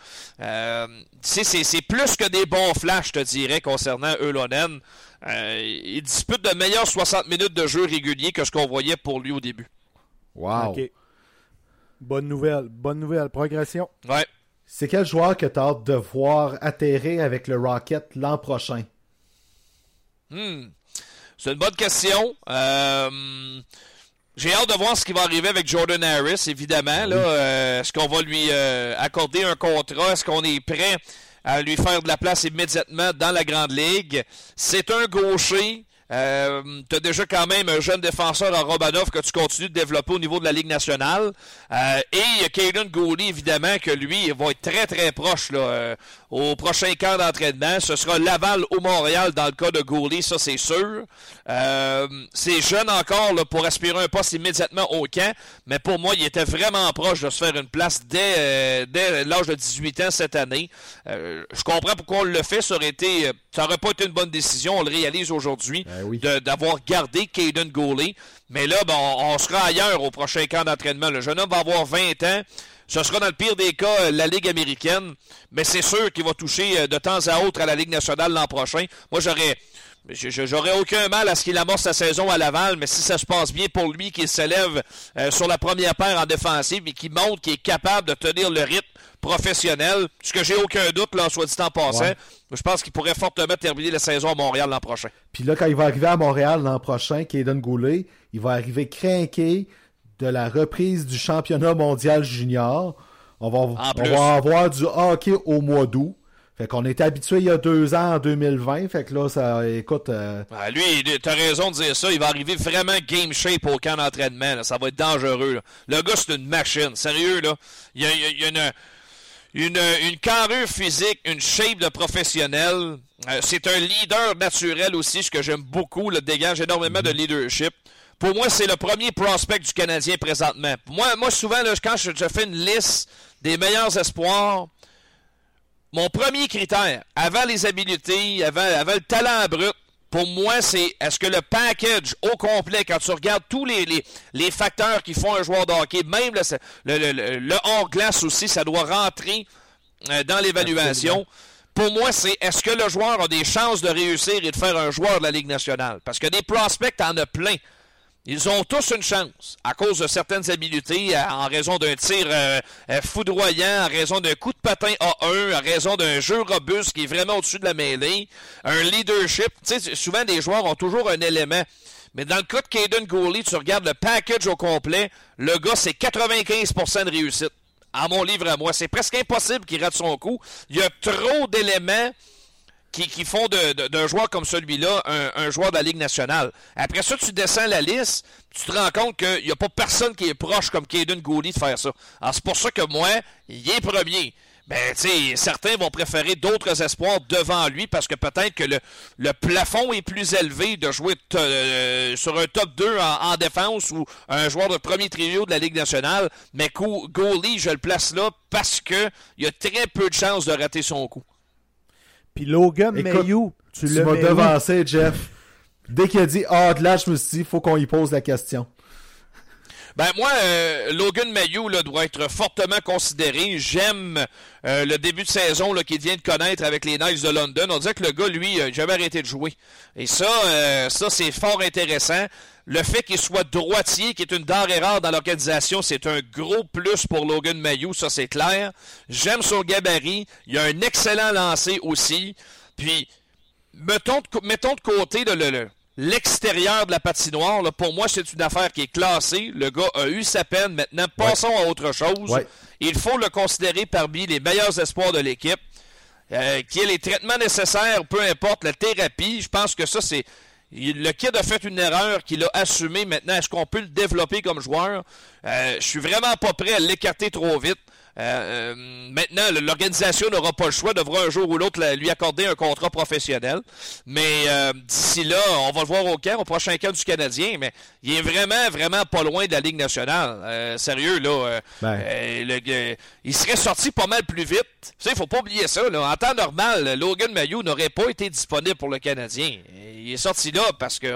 C'est plus que des bons flashs, je te dirais, concernant Holonen. Il dispute de meilleures 60 minutes de jeu régulier que ce qu'on voyait pour lui au début. Wow! Okay. Bonne nouvelle. Progression. Ouais. C'est quel joueur que tu as hâte de voir atterrir avec le Rocket l'an prochain? C'est une bonne question. J'ai hâte de voir ce qui va arriver avec Jordan Harris, évidemment. Là, est-ce qu'on va lui accorder un contrat? Est-ce qu'on est prêt à lui faire de la place immédiatement dans la Grande Ligue. C'est un gaucher. Tu as déjà quand même un jeune défenseur en Romanov que tu continues de développer au niveau de la Ligue nationale. Et il y a Caden Gooley, évidemment, que lui, va être très, très proche là, au prochain camp d'entraînement. Ce sera Laval ou Montréal dans le cas de Gooley, ça c'est sûr. C'est jeune encore là, pour aspirer un poste immédiatement au camp, mais pour moi, il était vraiment proche de se faire une place dès l'âge de 18 ans cette année. Je comprends pourquoi on le fait, ça n'aurait pas été une bonne décision, on le réalise aujourd'hui. Oui. D'avoir gardé Caden Gooley. Mais là, on sera ailleurs au prochain camp d'entraînement. Le jeune homme va avoir 20 ans. Ce sera dans le pire des cas la Ligue américaine. Mais c'est sûr qu'il va toucher de temps à autre à la Ligue nationale l'an prochain. Moi, j'aurais aucun mal à ce qu'il amorce sa saison à Laval, mais si ça se passe bien pour lui, qu'il s'élève sur la première paire en défensive et qu'il montre qu'il est capable de tenir le rythme professionnel, ce que j'ai aucun doute, là, soit dit en passant, ouais. Je pense qu'il pourrait fortement terminer la saison à Montréal l'an prochain. Puis là, quand il va arriver à Montréal l'an prochain, Caden Gooley, il va arriver craqué de la reprise du championnat mondial junior. On va avoir du hockey au mois d'août. Fait qu'on était habitué il y a 2 ans, en 2020. Fait que là, ça, écoute... Lui, t'as raison de dire ça. Il va arriver vraiment game shape au camp d'entraînement. Là. Ça va être dangereux. Là. Le gars, c'est une machine. Sérieux, là. Il y a une carrure physique, une shape de professionnel. C'est un leader naturel aussi, ce que j'aime beaucoup. Là, dégage énormément de leadership. Pour moi, c'est le premier prospect du Canadien présentement. Moi souvent, là, quand je fais une liste des meilleurs espoirs... Mon premier critère, avant les habiletés, avant le talent brut, pour moi, c'est est-ce que le package au complet, quand tu regardes tous les facteurs qui font un joueur de hockey, même le hors-glace aussi, ça doit rentrer dans l'évaluation. Pour moi, c'est est-ce que le joueur a des chances de réussir et de faire un joueur de la Ligue nationale? Parce que des prospects, t'en as plein. Ils ont tous une chance, à cause de certaines habiletés, en raison d'un tir foudroyant, en raison d'un coup de patin A1, en raison d'un jeu robuste qui est vraiment au-dessus de la mêlée, un leadership. Tu sais, souvent, les joueurs ont toujours un élément. Mais dans le cas de Caden Gooley, tu regardes le package au complet, le gars, c'est 95% de réussite. À mon livre à moi, c'est presque impossible qu'il rate son coup. Il y a trop d'éléments... Qui font d'un joueur comme celui-là un joueur de la Ligue nationale. Après ça, tu descends la liste, tu te rends compte qu'il n'y a pas personne qui est proche comme Caden Gooley de faire ça. Alors, c'est pour ça que moi, il est premier. Ben, tu sais, certains vont préférer d'autres espoirs devant lui parce que peut-être que le plafond est plus élevé de jouer sur un top 2 en défense ou un joueur de premier trio de la Ligue nationale. Mais Gooley, je le place là parce qu'il y a très peu de chances de rater son coup. Puis Logan Mayhew, tu m'as devancé, Jeff. Dès qu'il a dit « Ah, de là, je me suis dit, il faut qu'on y pose la question. » Ben moi, Logan Mayhew là, doit être fortement considéré. J'aime le début de saison là, qu'il vient de connaître avec les Knights de London. On dirait que le gars, lui, n'a jamais arrêté de jouer. Et ça, c'est fort intéressant. Le fait qu'il soit droitier, qui est une denrée rare dans l'organisation, c'est un gros plus pour Logan Mayhew, ça c'est clair. J'aime son gabarit. Il a un excellent lancer aussi. Puis, mettons de côté l'extérieur de la patinoire. Là, pour moi, c'est une affaire qui est classée. Le gars a eu sa peine. Maintenant, passons à autre chose. Ouais. Il faut le considérer parmi les meilleurs espoirs de l'équipe. Qu'il y ait les traitements nécessaires, peu importe, la thérapie, je pense que ça, c'est... Le kid a fait une erreur qu'il a assumée. Maintenant, est-ce qu'on peut le développer comme joueur? Je suis vraiment pas prêt à l'écarter trop vite. Maintenant, l'organisation n'aura pas le choix, devra un jour ou l'autre lui accorder un contrat professionnel. Mais d'ici là, on va le voir au camp, au prochain camp du Canadien. Mais il est vraiment, vraiment pas loin de la Ligue nationale. Sérieux, là. Il serait sorti pas mal plus vite. Tu sais, il faut pas oublier ça. Là. En temps normal, Logan Mayhew n'aurait pas été disponible pour le Canadien. Il est sorti là parce que...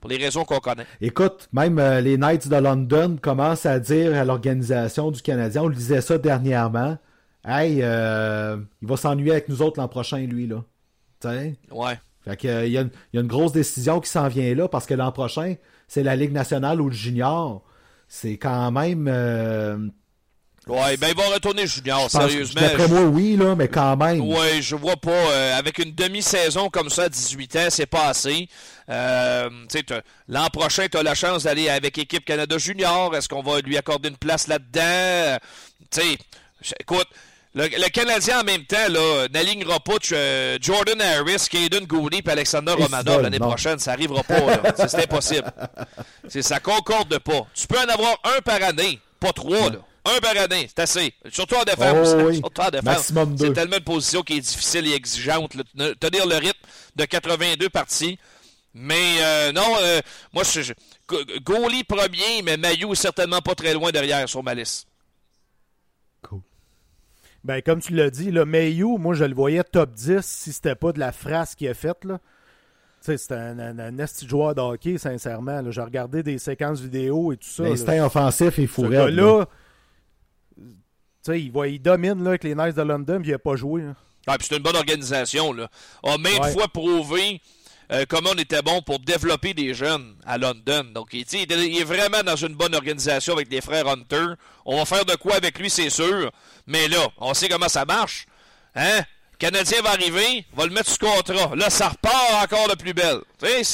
pour les raisons qu'on connaît. Écoute, même les Knights de London commencent à dire à l'organisation du Canadien, on lisait ça dernièrement, « Hey, il va s'ennuyer avec nous autres l'an prochain, lui, là. » T'sais? Ouais. Fait qu'il y a une grosse décision qui s'en vient là, parce que l'an prochain, c'est la Ligue nationale ou le junior. C'est quand même... Oui, ben il va retourner junior, sérieusement. D'après moi, oui, là, mais quand même. Oui, je vois pas. Avec une demi-saison comme ça, à 18 ans, c'est pas assez. L'an prochain, tu as la chance d'aller avec Équipe Canada Junior. Est-ce qu'on va lui accorder une place là-dedans? Écoute, Le Canadien, en même temps, là, n'alignera pas Jordan Harris, Caden Goody et Alexander Romanov l'année prochaine. Ça n'arrivera pas. Là. C'est impossible. Ça ne concorde pas. Tu peux en avoir un par année, pas trois. Ouais. Là. Un par année, c'est assez. Surtout en défense. Oh, oui. Surtout en défense. Maximum deux. C'est tellement une position qui est difficile et exigeante. Là. Tenir le rythme de 82 parties. Mais moi, Goalie premier, mais Mailloux certainement pas très loin derrière sur ma liste. Cool. Ben, comme tu l'as dit, là, Mailloux, moi, je le voyais top 10 si c'était pas de la frasse qu'il a faite. C'est un esti joueur de hockey, sincèrement. Là. J'ai regardé des séquences vidéo et tout ça. L'instinct offensif est fourré. Là, il domine là, avec les Knights de London, puis il n'a pas joué. Hein. Ah, puis c'est une bonne organisation. Là. On a maintes fois prouvé comment on était bon pour développer des jeunes à London. Donc, il est vraiment dans une bonne organisation avec les frères Hunter. On va faire de quoi avec lui, c'est sûr. Mais là, on sait comment ça marche. Hein? Le Canadien va arriver, va le mettre sous contrat. Là, ça repart encore de plus belle. C'est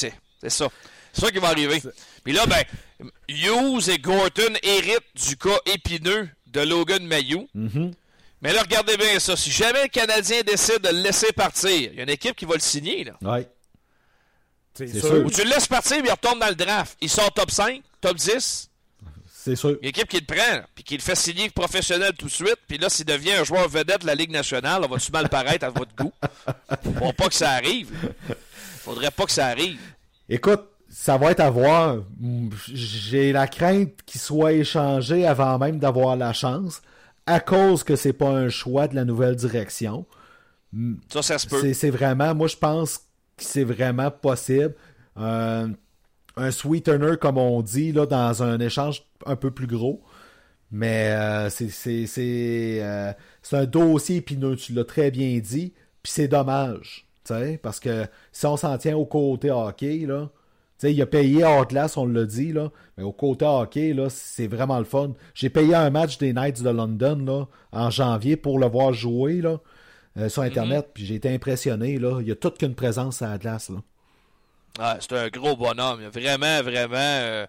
ça. C'est ça qui va arriver. Puis là, ben, Hughes et Gorton héritent du cas épineux de Logan Mailloux. Mm-hmm. Mais là, regardez bien ça. Si jamais le Canadien décide de le laisser partir, il y a une équipe qui va le signer. Là. Ouais. C'est sûr. Ou tu le laisses partir, puis il retourne dans le draft. Il sort top 5, top 10. C'est sûr. Une équipe qui le prend, puis qui le fait signer professionnel tout de suite. Puis là, s'il devient un joueur vedette de la Ligue nationale, on va-tu mal paraître à votre goût? Faudrait pas que ça arrive. Faudrait pas que ça arrive. Écoute, ça va être à voir. J'ai la crainte qu'il soit échangé avant même d'avoir la chance, à cause que c'est pas un choix de la nouvelle direction. Ça se peut. C'est vraiment, moi, je pense que c'est vraiment possible. Un sweetener, comme on dit, là, dans un échange un peu plus gros. Mais c'est un dossier épineux, tu l'as très bien dit. Puis c'est dommage, parce que si on s'en tient au côté hockey, là, il a payé hors glace, on l'a dit, là, mais au côté hockey, là, c'est vraiment le fun. J'ai payé un match des Knights de London là, en janvier pour le voir jouer là, sur Internet, puis j'ai été impressionné. Là. Il y a toute qu'une présence à la glace. Là. Ah, c'est un gros bonhomme. Vraiment, vraiment.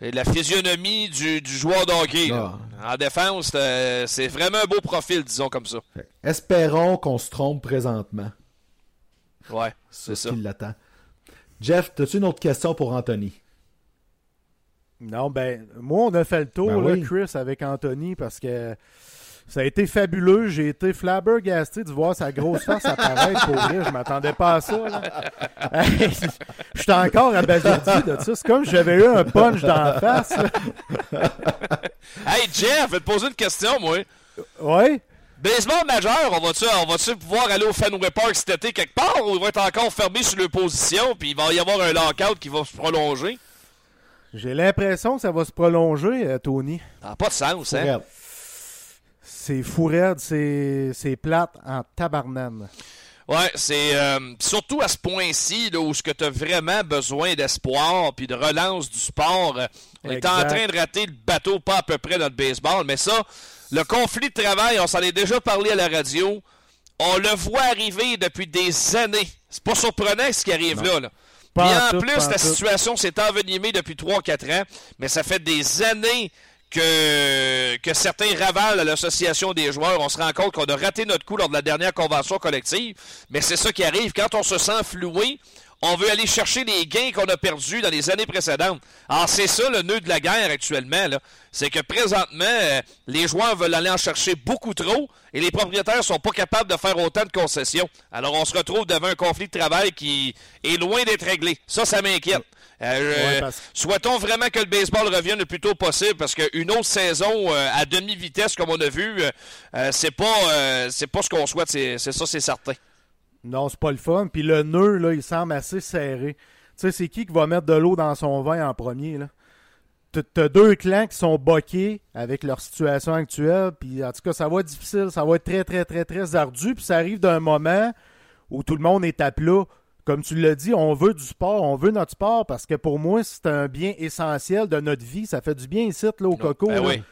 La physionomie du joueur de hockey. Là. En défense, c'est vraiment un beau profil, disons comme ça. Fait. Espérons qu'on se trompe présentement. Ouais, c'est ça. Ce qui l'attend. Jeff, as-tu une autre question pour Anthony? Non, ben, moi, on a fait le tour, Chris, avec Anthony, parce que ça a été fabuleux. J'ai été flabbergasté de voir sa grosse face apparaître pour rire. Je m'attendais pas à ça. Je suis encore abasourdi de ça. C'est comme si j'avais eu un punch dans la face. Hey, Jeff, je vais te poser une question, moi. Oui? Baseball majeur, on va-tu pouvoir aller au Fenway Park cet été quelque part ou il va être encore fermé sur leur position puis il va y avoir un lockout qui va se prolonger? J'ai l'impression que ça va se prolonger, Tony. Ah, pas de sens, hein? Raide. C'est fou raide, c'est plate en tabarnane. Ouais, c'est surtout à ce point-ci là, où ce que tu as vraiment besoin d'espoir puis de relance du sport. On est en train de rater le bateau, pas à peu près notre baseball, mais ça... Le conflit de travail, on s'en est déjà parlé à la radio. On le voit arriver depuis des années. C'est pas surprenant ce qui arrive là. Puis en plus, la situation s'est envenimée depuis 3-4 ans. Mais ça fait des années que certains ravalent à l'association des joueurs. On se rend compte qu'on a raté notre coup lors de la dernière convention collective. Mais c'est ça qui arrive. Quand on se sent floué, on veut aller chercher les gains qu'on a perdus dans les années précédentes. Alors, c'est ça le nœud de la guerre actuellement. Là. C'est que présentement, les joueurs veulent aller en chercher beaucoup trop et les propriétaires ne sont pas capables de faire autant de concessions. Alors, on se retrouve devant un conflit de travail qui est loin d'être réglé. Ça m'inquiète. Souhaitons vraiment que le baseball revienne le plus tôt possible parce qu'une autre saison à demi-vitesse, comme on a vu, c'est pas ce qu'on souhaite. C'est ça, c'est certain. Non, c'est pas le fun. Puis le nœud, là, il semble assez serré. Tu sais, c'est qui va mettre de l'eau dans son vin en premier, là? T'as deux clans qui sont boqués avec leur situation actuelle. Puis en tout cas, ça va être difficile. Ça va être très, très, très, très ardu. Puis ça arrive d'un moment où tout le monde est à plat. Comme tu l'as dit, on veut du sport. On veut notre sport parce que pour moi, c'est un bien essentiel de notre vie. Ça fait du bien ici, là, au coco. Ben là. Oui. Tu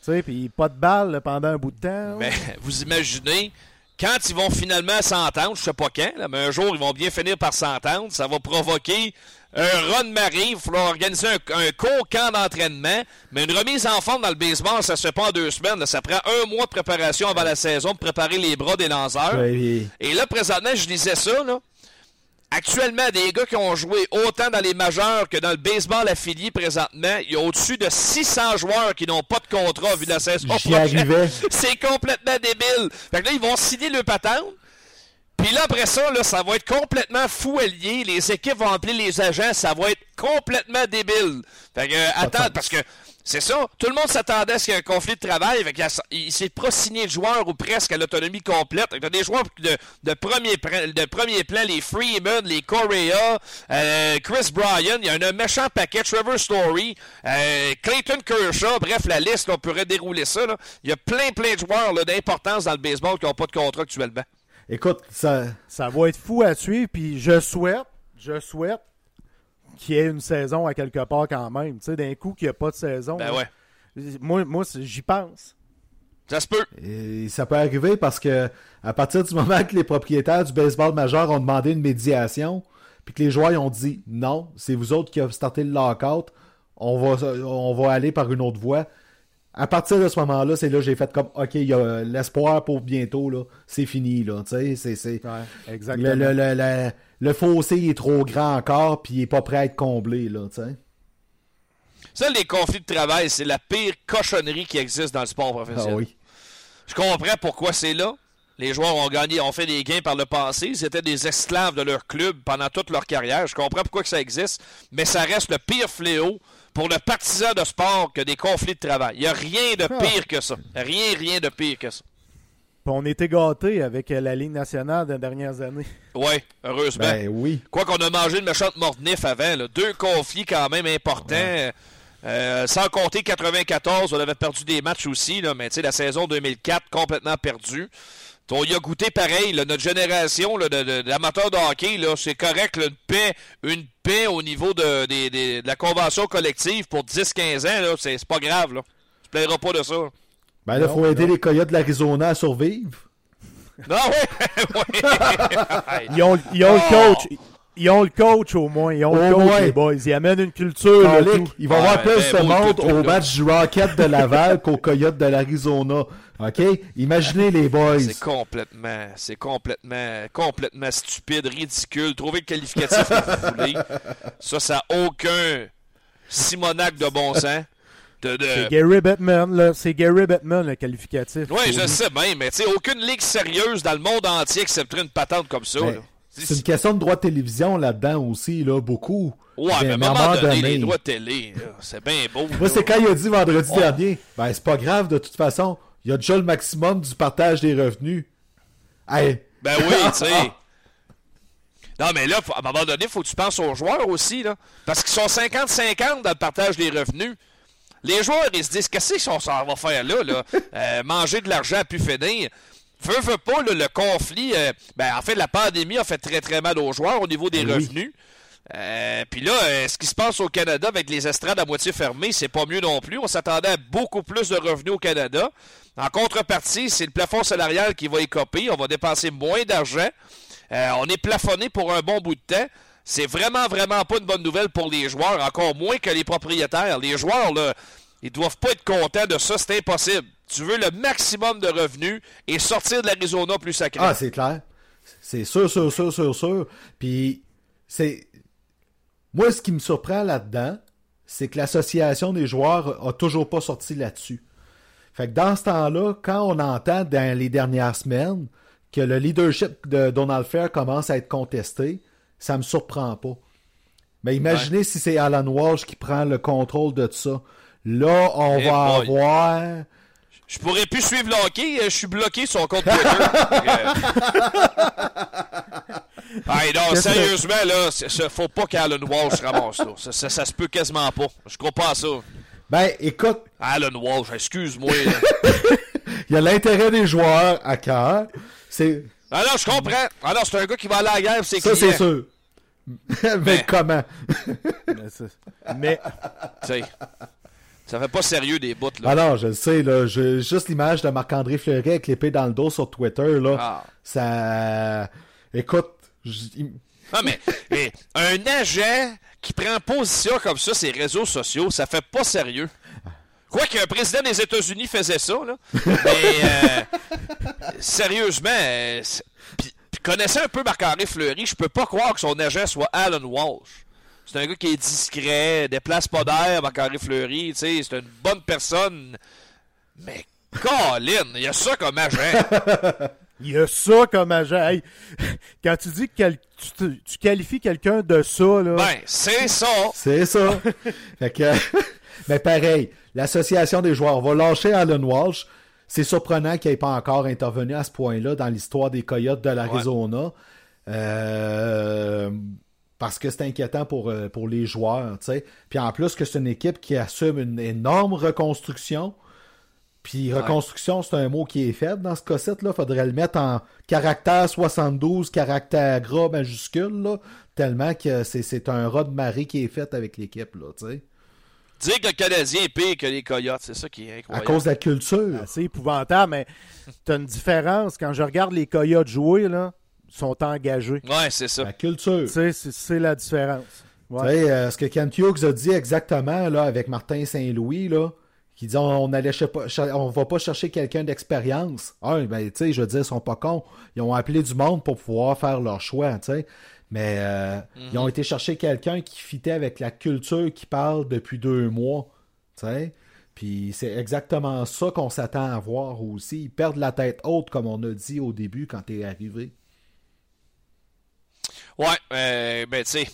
sais, puis pas de balle là, pendant un bout de temps. Mais vous imaginez... Quand ils vont finalement s'entendre, je sais pas quand, là, mais un jour, ils vont bien finir par s'entendre. Ça va provoquer un run de marée. Il va falloir organiser un court camp d'entraînement. Mais une remise en forme dans le baseball, ça se fait pas en 2 semaines. Là. Ça prend 1 mois de préparation avant la saison pour préparer les bras des lanceurs. Oui. Et là, présentement, je disais ça, là. Actuellement, des gars qui ont joué autant dans les majeures que dans le baseball affilié présentement, il y a au-dessus de 600 joueurs qui n'ont pas de contrat vu la saison prochaine. C'est complètement débile. Fait que là, ils vont signer le patente. Puis là, après ça, là, ça va être complètement fou allié. Les équipes vont appeler les agents. Ça va être complètement débile. Fait que, attends, parce que c'est ça. Tout le monde s'attendait à ce qu'il y ait un conflit de travail. Fait qu'il s'est pas signé de joueurs ou presque à l'autonomie complète. Fait que t'as des joueurs de premier plan, les Freeman, les Correa, Chris Bryan. Il y a un méchant paquet, Trevor Story, Clayton Kershaw. Bref, la liste, on pourrait dérouler ça. Là. Il y a plein de joueurs là, d'importance dans le baseball qui n'ont pas de contrat actuellement. Écoute, ça va être fou à suivre. Puis je souhaite qu'il y ait une saison à quelque part quand même. Tu sais, d'un coup, qu'il n'y a pas de saison. Ben ouais. Moi, j'y pense. Ça se peut. Et ça peut arriver parce que à partir du moment que les propriétaires du baseball majeur ont demandé une médiation, puis que les joueurs ils ont dit non, c'est vous autres qui avez starté le lockout, on va aller par une autre voie. À partir de ce moment-là, c'est là que j'ai fait comme OK, il y a l'espoir pour bientôt, là, c'est fini, là. Tu sais, ouais, exactement. Le fossé il est trop grand encore, puis il n'est pas prêt à être comblé, là, tu sais. Ça, les conflits de travail, c'est la pire cochonnerie qui existe dans le sport professionnel. Ah oui. Je comprends pourquoi c'est là. Les joueurs ont fait des gains par le passé. C'était des esclaves de leur club pendant toute leur carrière. Je comprends pourquoi que ça existe, mais ça reste le pire fléau pour le partisan de sport que des conflits de travail. Il n'y a rien de pire que ça. Rien de pire que ça. Puis on était gâtés avec la Ligue nationale des dernières années. Oui, heureusement. Ben oui. Quoi qu'on a mangé une méchante mort-nif avant, là. 2 conflits quand même importants. Ouais. Sans compter 94, on avait perdu des matchs aussi, là, mais tu sais, la saison 2004, complètement perdue. On y a goûté pareil, là, notre génération là, d'amateurs de hockey, là, c'est correct, là, une paix au niveau de la convention collective pour 10-15 ans, là, c'est pas grave. Là. Tu plairas pas de ça. Ben là, faut aider les Coyotes de l'Arizona à survivre. Non, oui! Ils ont le coach. Ils ont le coach au moins. Ils ont le coach, les boys. Ils amènent une culture. Il va y avoir plus de monde au match du Rocket de Laval qu'aux Coyotes de l'Arizona. OK? Imaginez les boys. C'est complètement stupide, ridicule. Trouvez le qualificatif que vous voulez. Ça n'a aucun simonac de bon sens. C'est Gary Bettman, le qualificatif. Oui, je sais bien, mais tu sais, aucune ligue sérieuse dans le monde entier accepterait une patente comme ça, là. C'est une question de droits de télévision là-dedans aussi, là, beaucoup. Ouais, mais à un moment donné, les droits de télé, là, c'est bien beau. Moi, c'est quand il a dit vendredi dernier, ben c'est pas grave, de toute façon, il y a déjà le maximum du partage des revenus. Hey. Ben oui, tu sais. Non, mais là, à un moment donné, il faut que tu penses aux joueurs aussi, là. Parce qu'ils sont 50-50 dans le partage des revenus. Les joueurs, ils se disent, qu'est-ce qu'on va faire là? Manger de l'argent à pu finir. Veux pas, là, le conflit... en fait, la pandémie a fait très, très mal aux joueurs au niveau des revenus. Puis là, ce qui se passe au Canada avec les estrades à moitié fermées, c'est pas mieux non plus. On s'attendait à beaucoup plus de revenus au Canada. En contrepartie, c'est le plafond salarial qui va écoper. On va dépenser moins d'argent. On est plafonné pour un bon bout de temps. C'est vraiment, vraiment pas une bonne nouvelle pour les joueurs, encore moins que les propriétaires. Les joueurs, là, ils doivent pas être contents de ça. C'est impossible. Tu veux le maximum de revenus et sortir de l'Arizona plus sacré. Ah, c'est clair. C'est sûr. Puis, moi, ce qui me surprend là-dedans, c'est que l'association des joueurs a toujours pas sorti là-dessus. Fait que dans ce temps-là, quand on entend dans les dernières semaines que le leadership de Donald Fair commence à être contesté, ça me surprend pas. Mais imaginez si c'est Alan Walsh qui prend le contrôle de ça. Là, on va avoir... Je pourrais plus suivre le hockey, je suis bloqué sur le compte Twitter. Hey, non, sérieusement, là, faut pas qu'Alan Walsh ramasse là. Ça se peut quasiment pas. Je crois pas à ça. Ben, écoute... Alan Walsh, excuse-moi. Il y a l'intérêt des joueurs à cœur. Alors, je comprends. Alors, c'est un gars qui va aller à la guerre pour ses clients. Ça, c'est sûr. Mais comment? Mais... Ça fait pas sérieux des bouts, là. Ah non, je le sais, là. J'ai juste l'image de Marc-André Fleury avec l'épée dans le dos sur Twitter, là. Ah. Ça... Écoute... Ah, mais un agent qui prend position comme ça, ses réseaux sociaux, ça fait pas sérieux. Quoi qu'un président des États-Unis faisait ça, là. Mais sérieusement... Connaissant un peu Marc-André Fleury, je peux pas croire que son agent soit Alan Walsh. C'est un gars qui est discret, déplace pas d'air, Marc-André Fleury, tu sais, c'est une bonne personne. Mais Colin, il y a ça comme agent. Il y a ça comme agent. Hey, quand tu dis que tu qualifies quelqu'un de ça, là. Ben, c'est ça. C'est ça. Fait que, mais pareil, l'association des joueurs, on va lâcher Alan Walsh. C'est surprenant qu'il n'ait pas encore intervenu à ce point-là dans l'histoire des Coyotes de l'Arizona. Ouais. Parce que c'est inquiétant pour les joueurs, tu sais. Puis en plus que c'est une équipe qui assume une énorme reconstruction. Puis reconstruction, c'est un mot qui est faible dans ce cas-ci-là. Faudrait le mettre en caractère 72, caractère gras majuscule, là, tellement que c'est un raz de marée qui est fait avec l'équipe, là, tu sais. Dire que le Canadien est pire que les Coyotes, c'est ça qui est incroyable. À cause de la culture. C'est épouvantable, mais t'as une différence. Quand je regarde les Coyotes jouer, là, sont engagés. Ouais, c'est ça. La culture. Tu sais, c'est la différence. Ouais. Tu sais, ce que Kent Hughes a dit exactement là, avec Martin Saint-Louis, là, qui dit on va pas chercher quelqu'un d'expérience. Ah, ben, tu sais, je veux dire, ils sont pas cons. Ils ont appelé du monde pour pouvoir faire leur choix, tu sais. Mais ils ont été chercher quelqu'un qui fitait avec la culture qui parle depuis 2 mois. T'sais? Puis c'est exactement ça qu'on s'attend à voir aussi. Ils perdent la tête haute, comme on a dit au début quand t'es arrivé. Ouais, ben tu sais,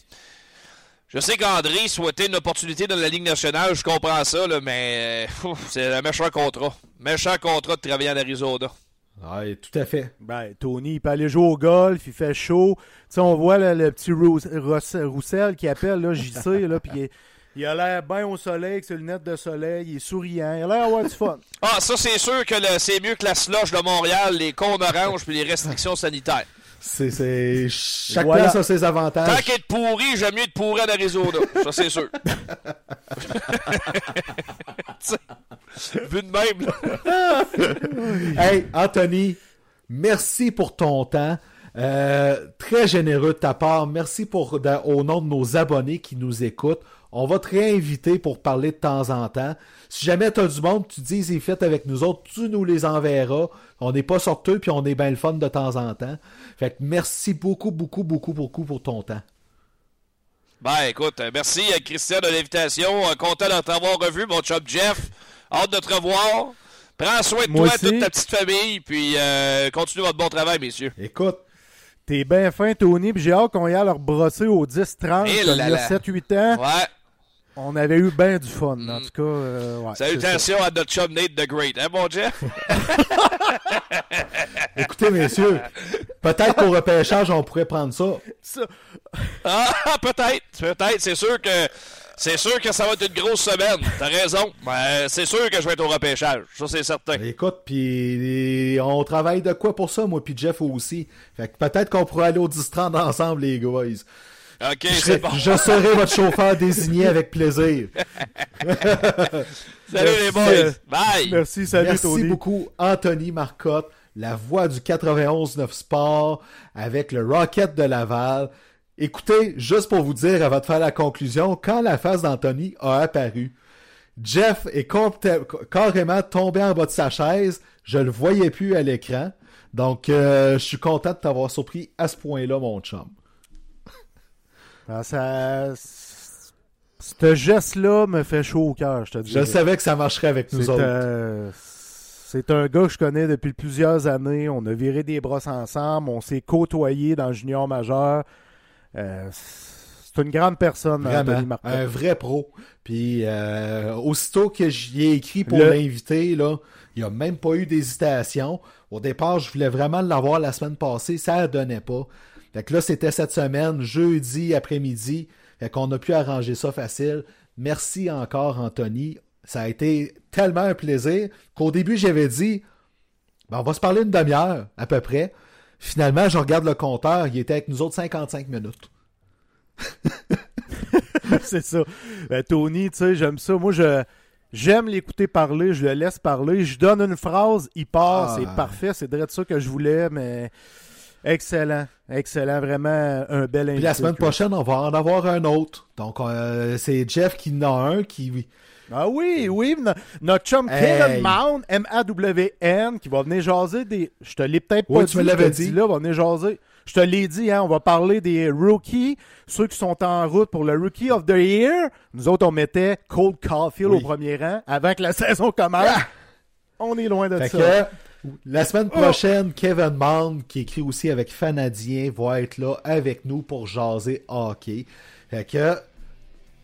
je sais qu'André souhaitait une opportunité dans la Ligue nationale, je comprends ça, là, mais c'est un méchant contrat. Méchant contrat de travailler en Arizona. Oui, tout à fait. Ben, Tony, il peut aller jouer au golf, il fait chaud. Tu sais, on voit là, le petit Roussel qui appelle, là, JC, là, puis il a l'air bien au soleil, avec ses lunettes de soleil, il est souriant, il a l'air avoir du fun. Ah, ça, c'est sûr que c'est mieux que la slush de Montréal, les cons oranges puis les restrictions sanitaires. C'est... Chaque place a ses avantages. Tant qu'il est pourri, j'aime mieux être pourri à l'Arizona. Ça, c'est sûr. Vu de même, là. Hey, Anthony, merci pour ton temps. Très généreux de ta part. Merci au nom de nos abonnés qui nous écoutent. On va te réinviter pour parler de temps en temps. Si jamais tu as du monde, tu dis c'est fait avec nous autres, tu nous les enverras. On n'est pas sorteux puis on est bien le fun de temps en temps. Fait que merci beaucoup, beaucoup, beaucoup, beaucoup pour ton temps. Ben écoute, merci à Christian de l'invitation. Content de t'avoir revu, mon chum Jeff. Hâte de te revoir. Prends soin de toi, toute ta petite famille, puis continue votre bon travail, messieurs. Écoute, t'es bien fin, Tony, puis j'ai hâte qu'on y aille leur brosser aux 10-30, il y a 7-8 ans. Ouais. On avait eu bien du fun, en tout cas. Ouais, salutations à notre chum Nate the Great, hein, mon Jeff? Écoutez, messieurs, peut-être qu'au repêchage, on pourrait prendre ça. Ah, peut-être, c'est sûr que ça va être une grosse semaine, t'as raison. Mais c'est sûr que je vais être au repêchage, ça c'est certain. Écoute, puis on travaille de quoi pour ça, moi puis Jeff aussi. Fait que peut-être qu'on pourrait aller au 10-30 ensemble, les guys. Ok, c'est bon. Je serai votre chauffeur désigné avec plaisir. Salut les boys, bye. Merci, salut Tony. Merci beaucoup Anthony Marcotte, la voix du 91.9 Sport avec le Rocket de Laval. Écoutez, juste pour vous dire avant de faire la conclusion, quand la face d'Anthony a apparu, Jeff est carrément tombé en bas de sa chaise. Je le voyais plus à l'écran. Donc, je suis content de t'avoir surpris à ce point-là, mon chum. Ce geste-là me fait chaud au cœur, je te dis. Je savais que ça marcherait avec nous autres. C'est un gars que je connais depuis plusieurs années. On a viré des brosses ensemble. On s'est côtoyés dans le junior majeur. C'est une grande personne, Anthony Martin. Un vrai pro. Puis aussitôt que j'y ai écrit pour l'inviter, là, il n'y a même pas eu d'hésitation. Au départ, je voulais vraiment l'avoir la semaine passée, ça ne donnait pas. Fait que là, c'était cette semaine, jeudi après-midi. Fait qu'on a pu arranger ça facile. Merci encore, Anthony. Ça a été tellement un plaisir qu'au début, j'avais dit on va se parler une demi-heure à peu près. Finalement, je regarde le compteur, il était avec nous autres 55 minutes. C'est ça. Ben, Tony, tu sais, j'aime ça. Moi, J'aime l'écouter parler, je le laisse parler. Je donne une phrase, il part, c'est parfait. C'est direct ça que je voulais, mais... Excellent, excellent, vraiment un bel invité. Puis la semaine prochaine, on va en avoir un autre. Donc, c'est Jeff qui en a un qui... Ah oui, oui, notre chum Kevin Mound, M-A-W-N, qui va venir jaser des... Je te l'ai peut-être pas dit, tu me l'avais dit. Là, va venir jaser... Je te l'ai dit, hein, on va parler des rookies, ceux qui sont en route pour le Rookie of the Year. Nous autres, on mettait Cole Caufield au premier rang avant que la saison commence. Ah! On est loin de ça. Que, la semaine prochaine, Kevin Mann, qui écrit aussi avec Fanadien, va être là avec nous pour jaser hockey. Fait que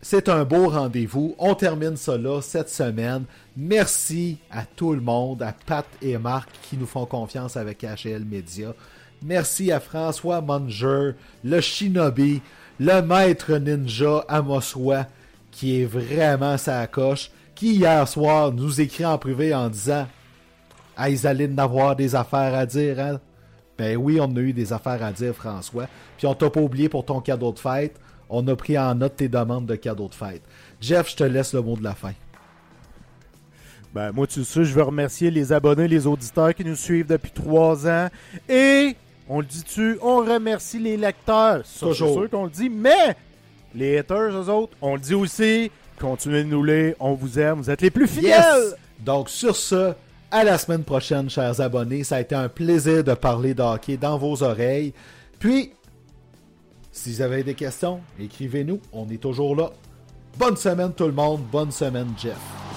c'est un beau rendez-vous. On termine ça là cette semaine. Merci à tout le monde, à Pat et Marc qui nous font confiance avec HL Media. Merci à François Munger, le Shinobi, le maître ninja Amoswa, qui est vraiment sa coche, qui hier soir nous écrit en privé en disant « Ah, ils allaient n'avoir des affaires à dire, hein? » Ben oui, on a eu des affaires à dire, François. Puis on t'a pas oublié pour ton cadeau de fête. On a pris en note tes demandes de cadeau de fête. Jeff, je te laisse le mot de la fin. Ben moi, tu sais, je veux remercier les abonnés, les auditeurs qui nous suivent depuis 3 ans. Et... on le dit-tu, on remercie les lecteurs. Ça, c'est sûr qu'on le dit, mais les haters, eux autres, on le dit aussi. Continuez de nous lire, on vous aime, vous êtes les plus fidèles. Yes! Donc, sur ce, à la semaine prochaine, chers abonnés. Ça a été un plaisir de parler de hockey dans vos oreilles. Puis, si vous avez des questions, écrivez-nous, on est toujours là. Bonne semaine tout le monde, bonne semaine Jeff.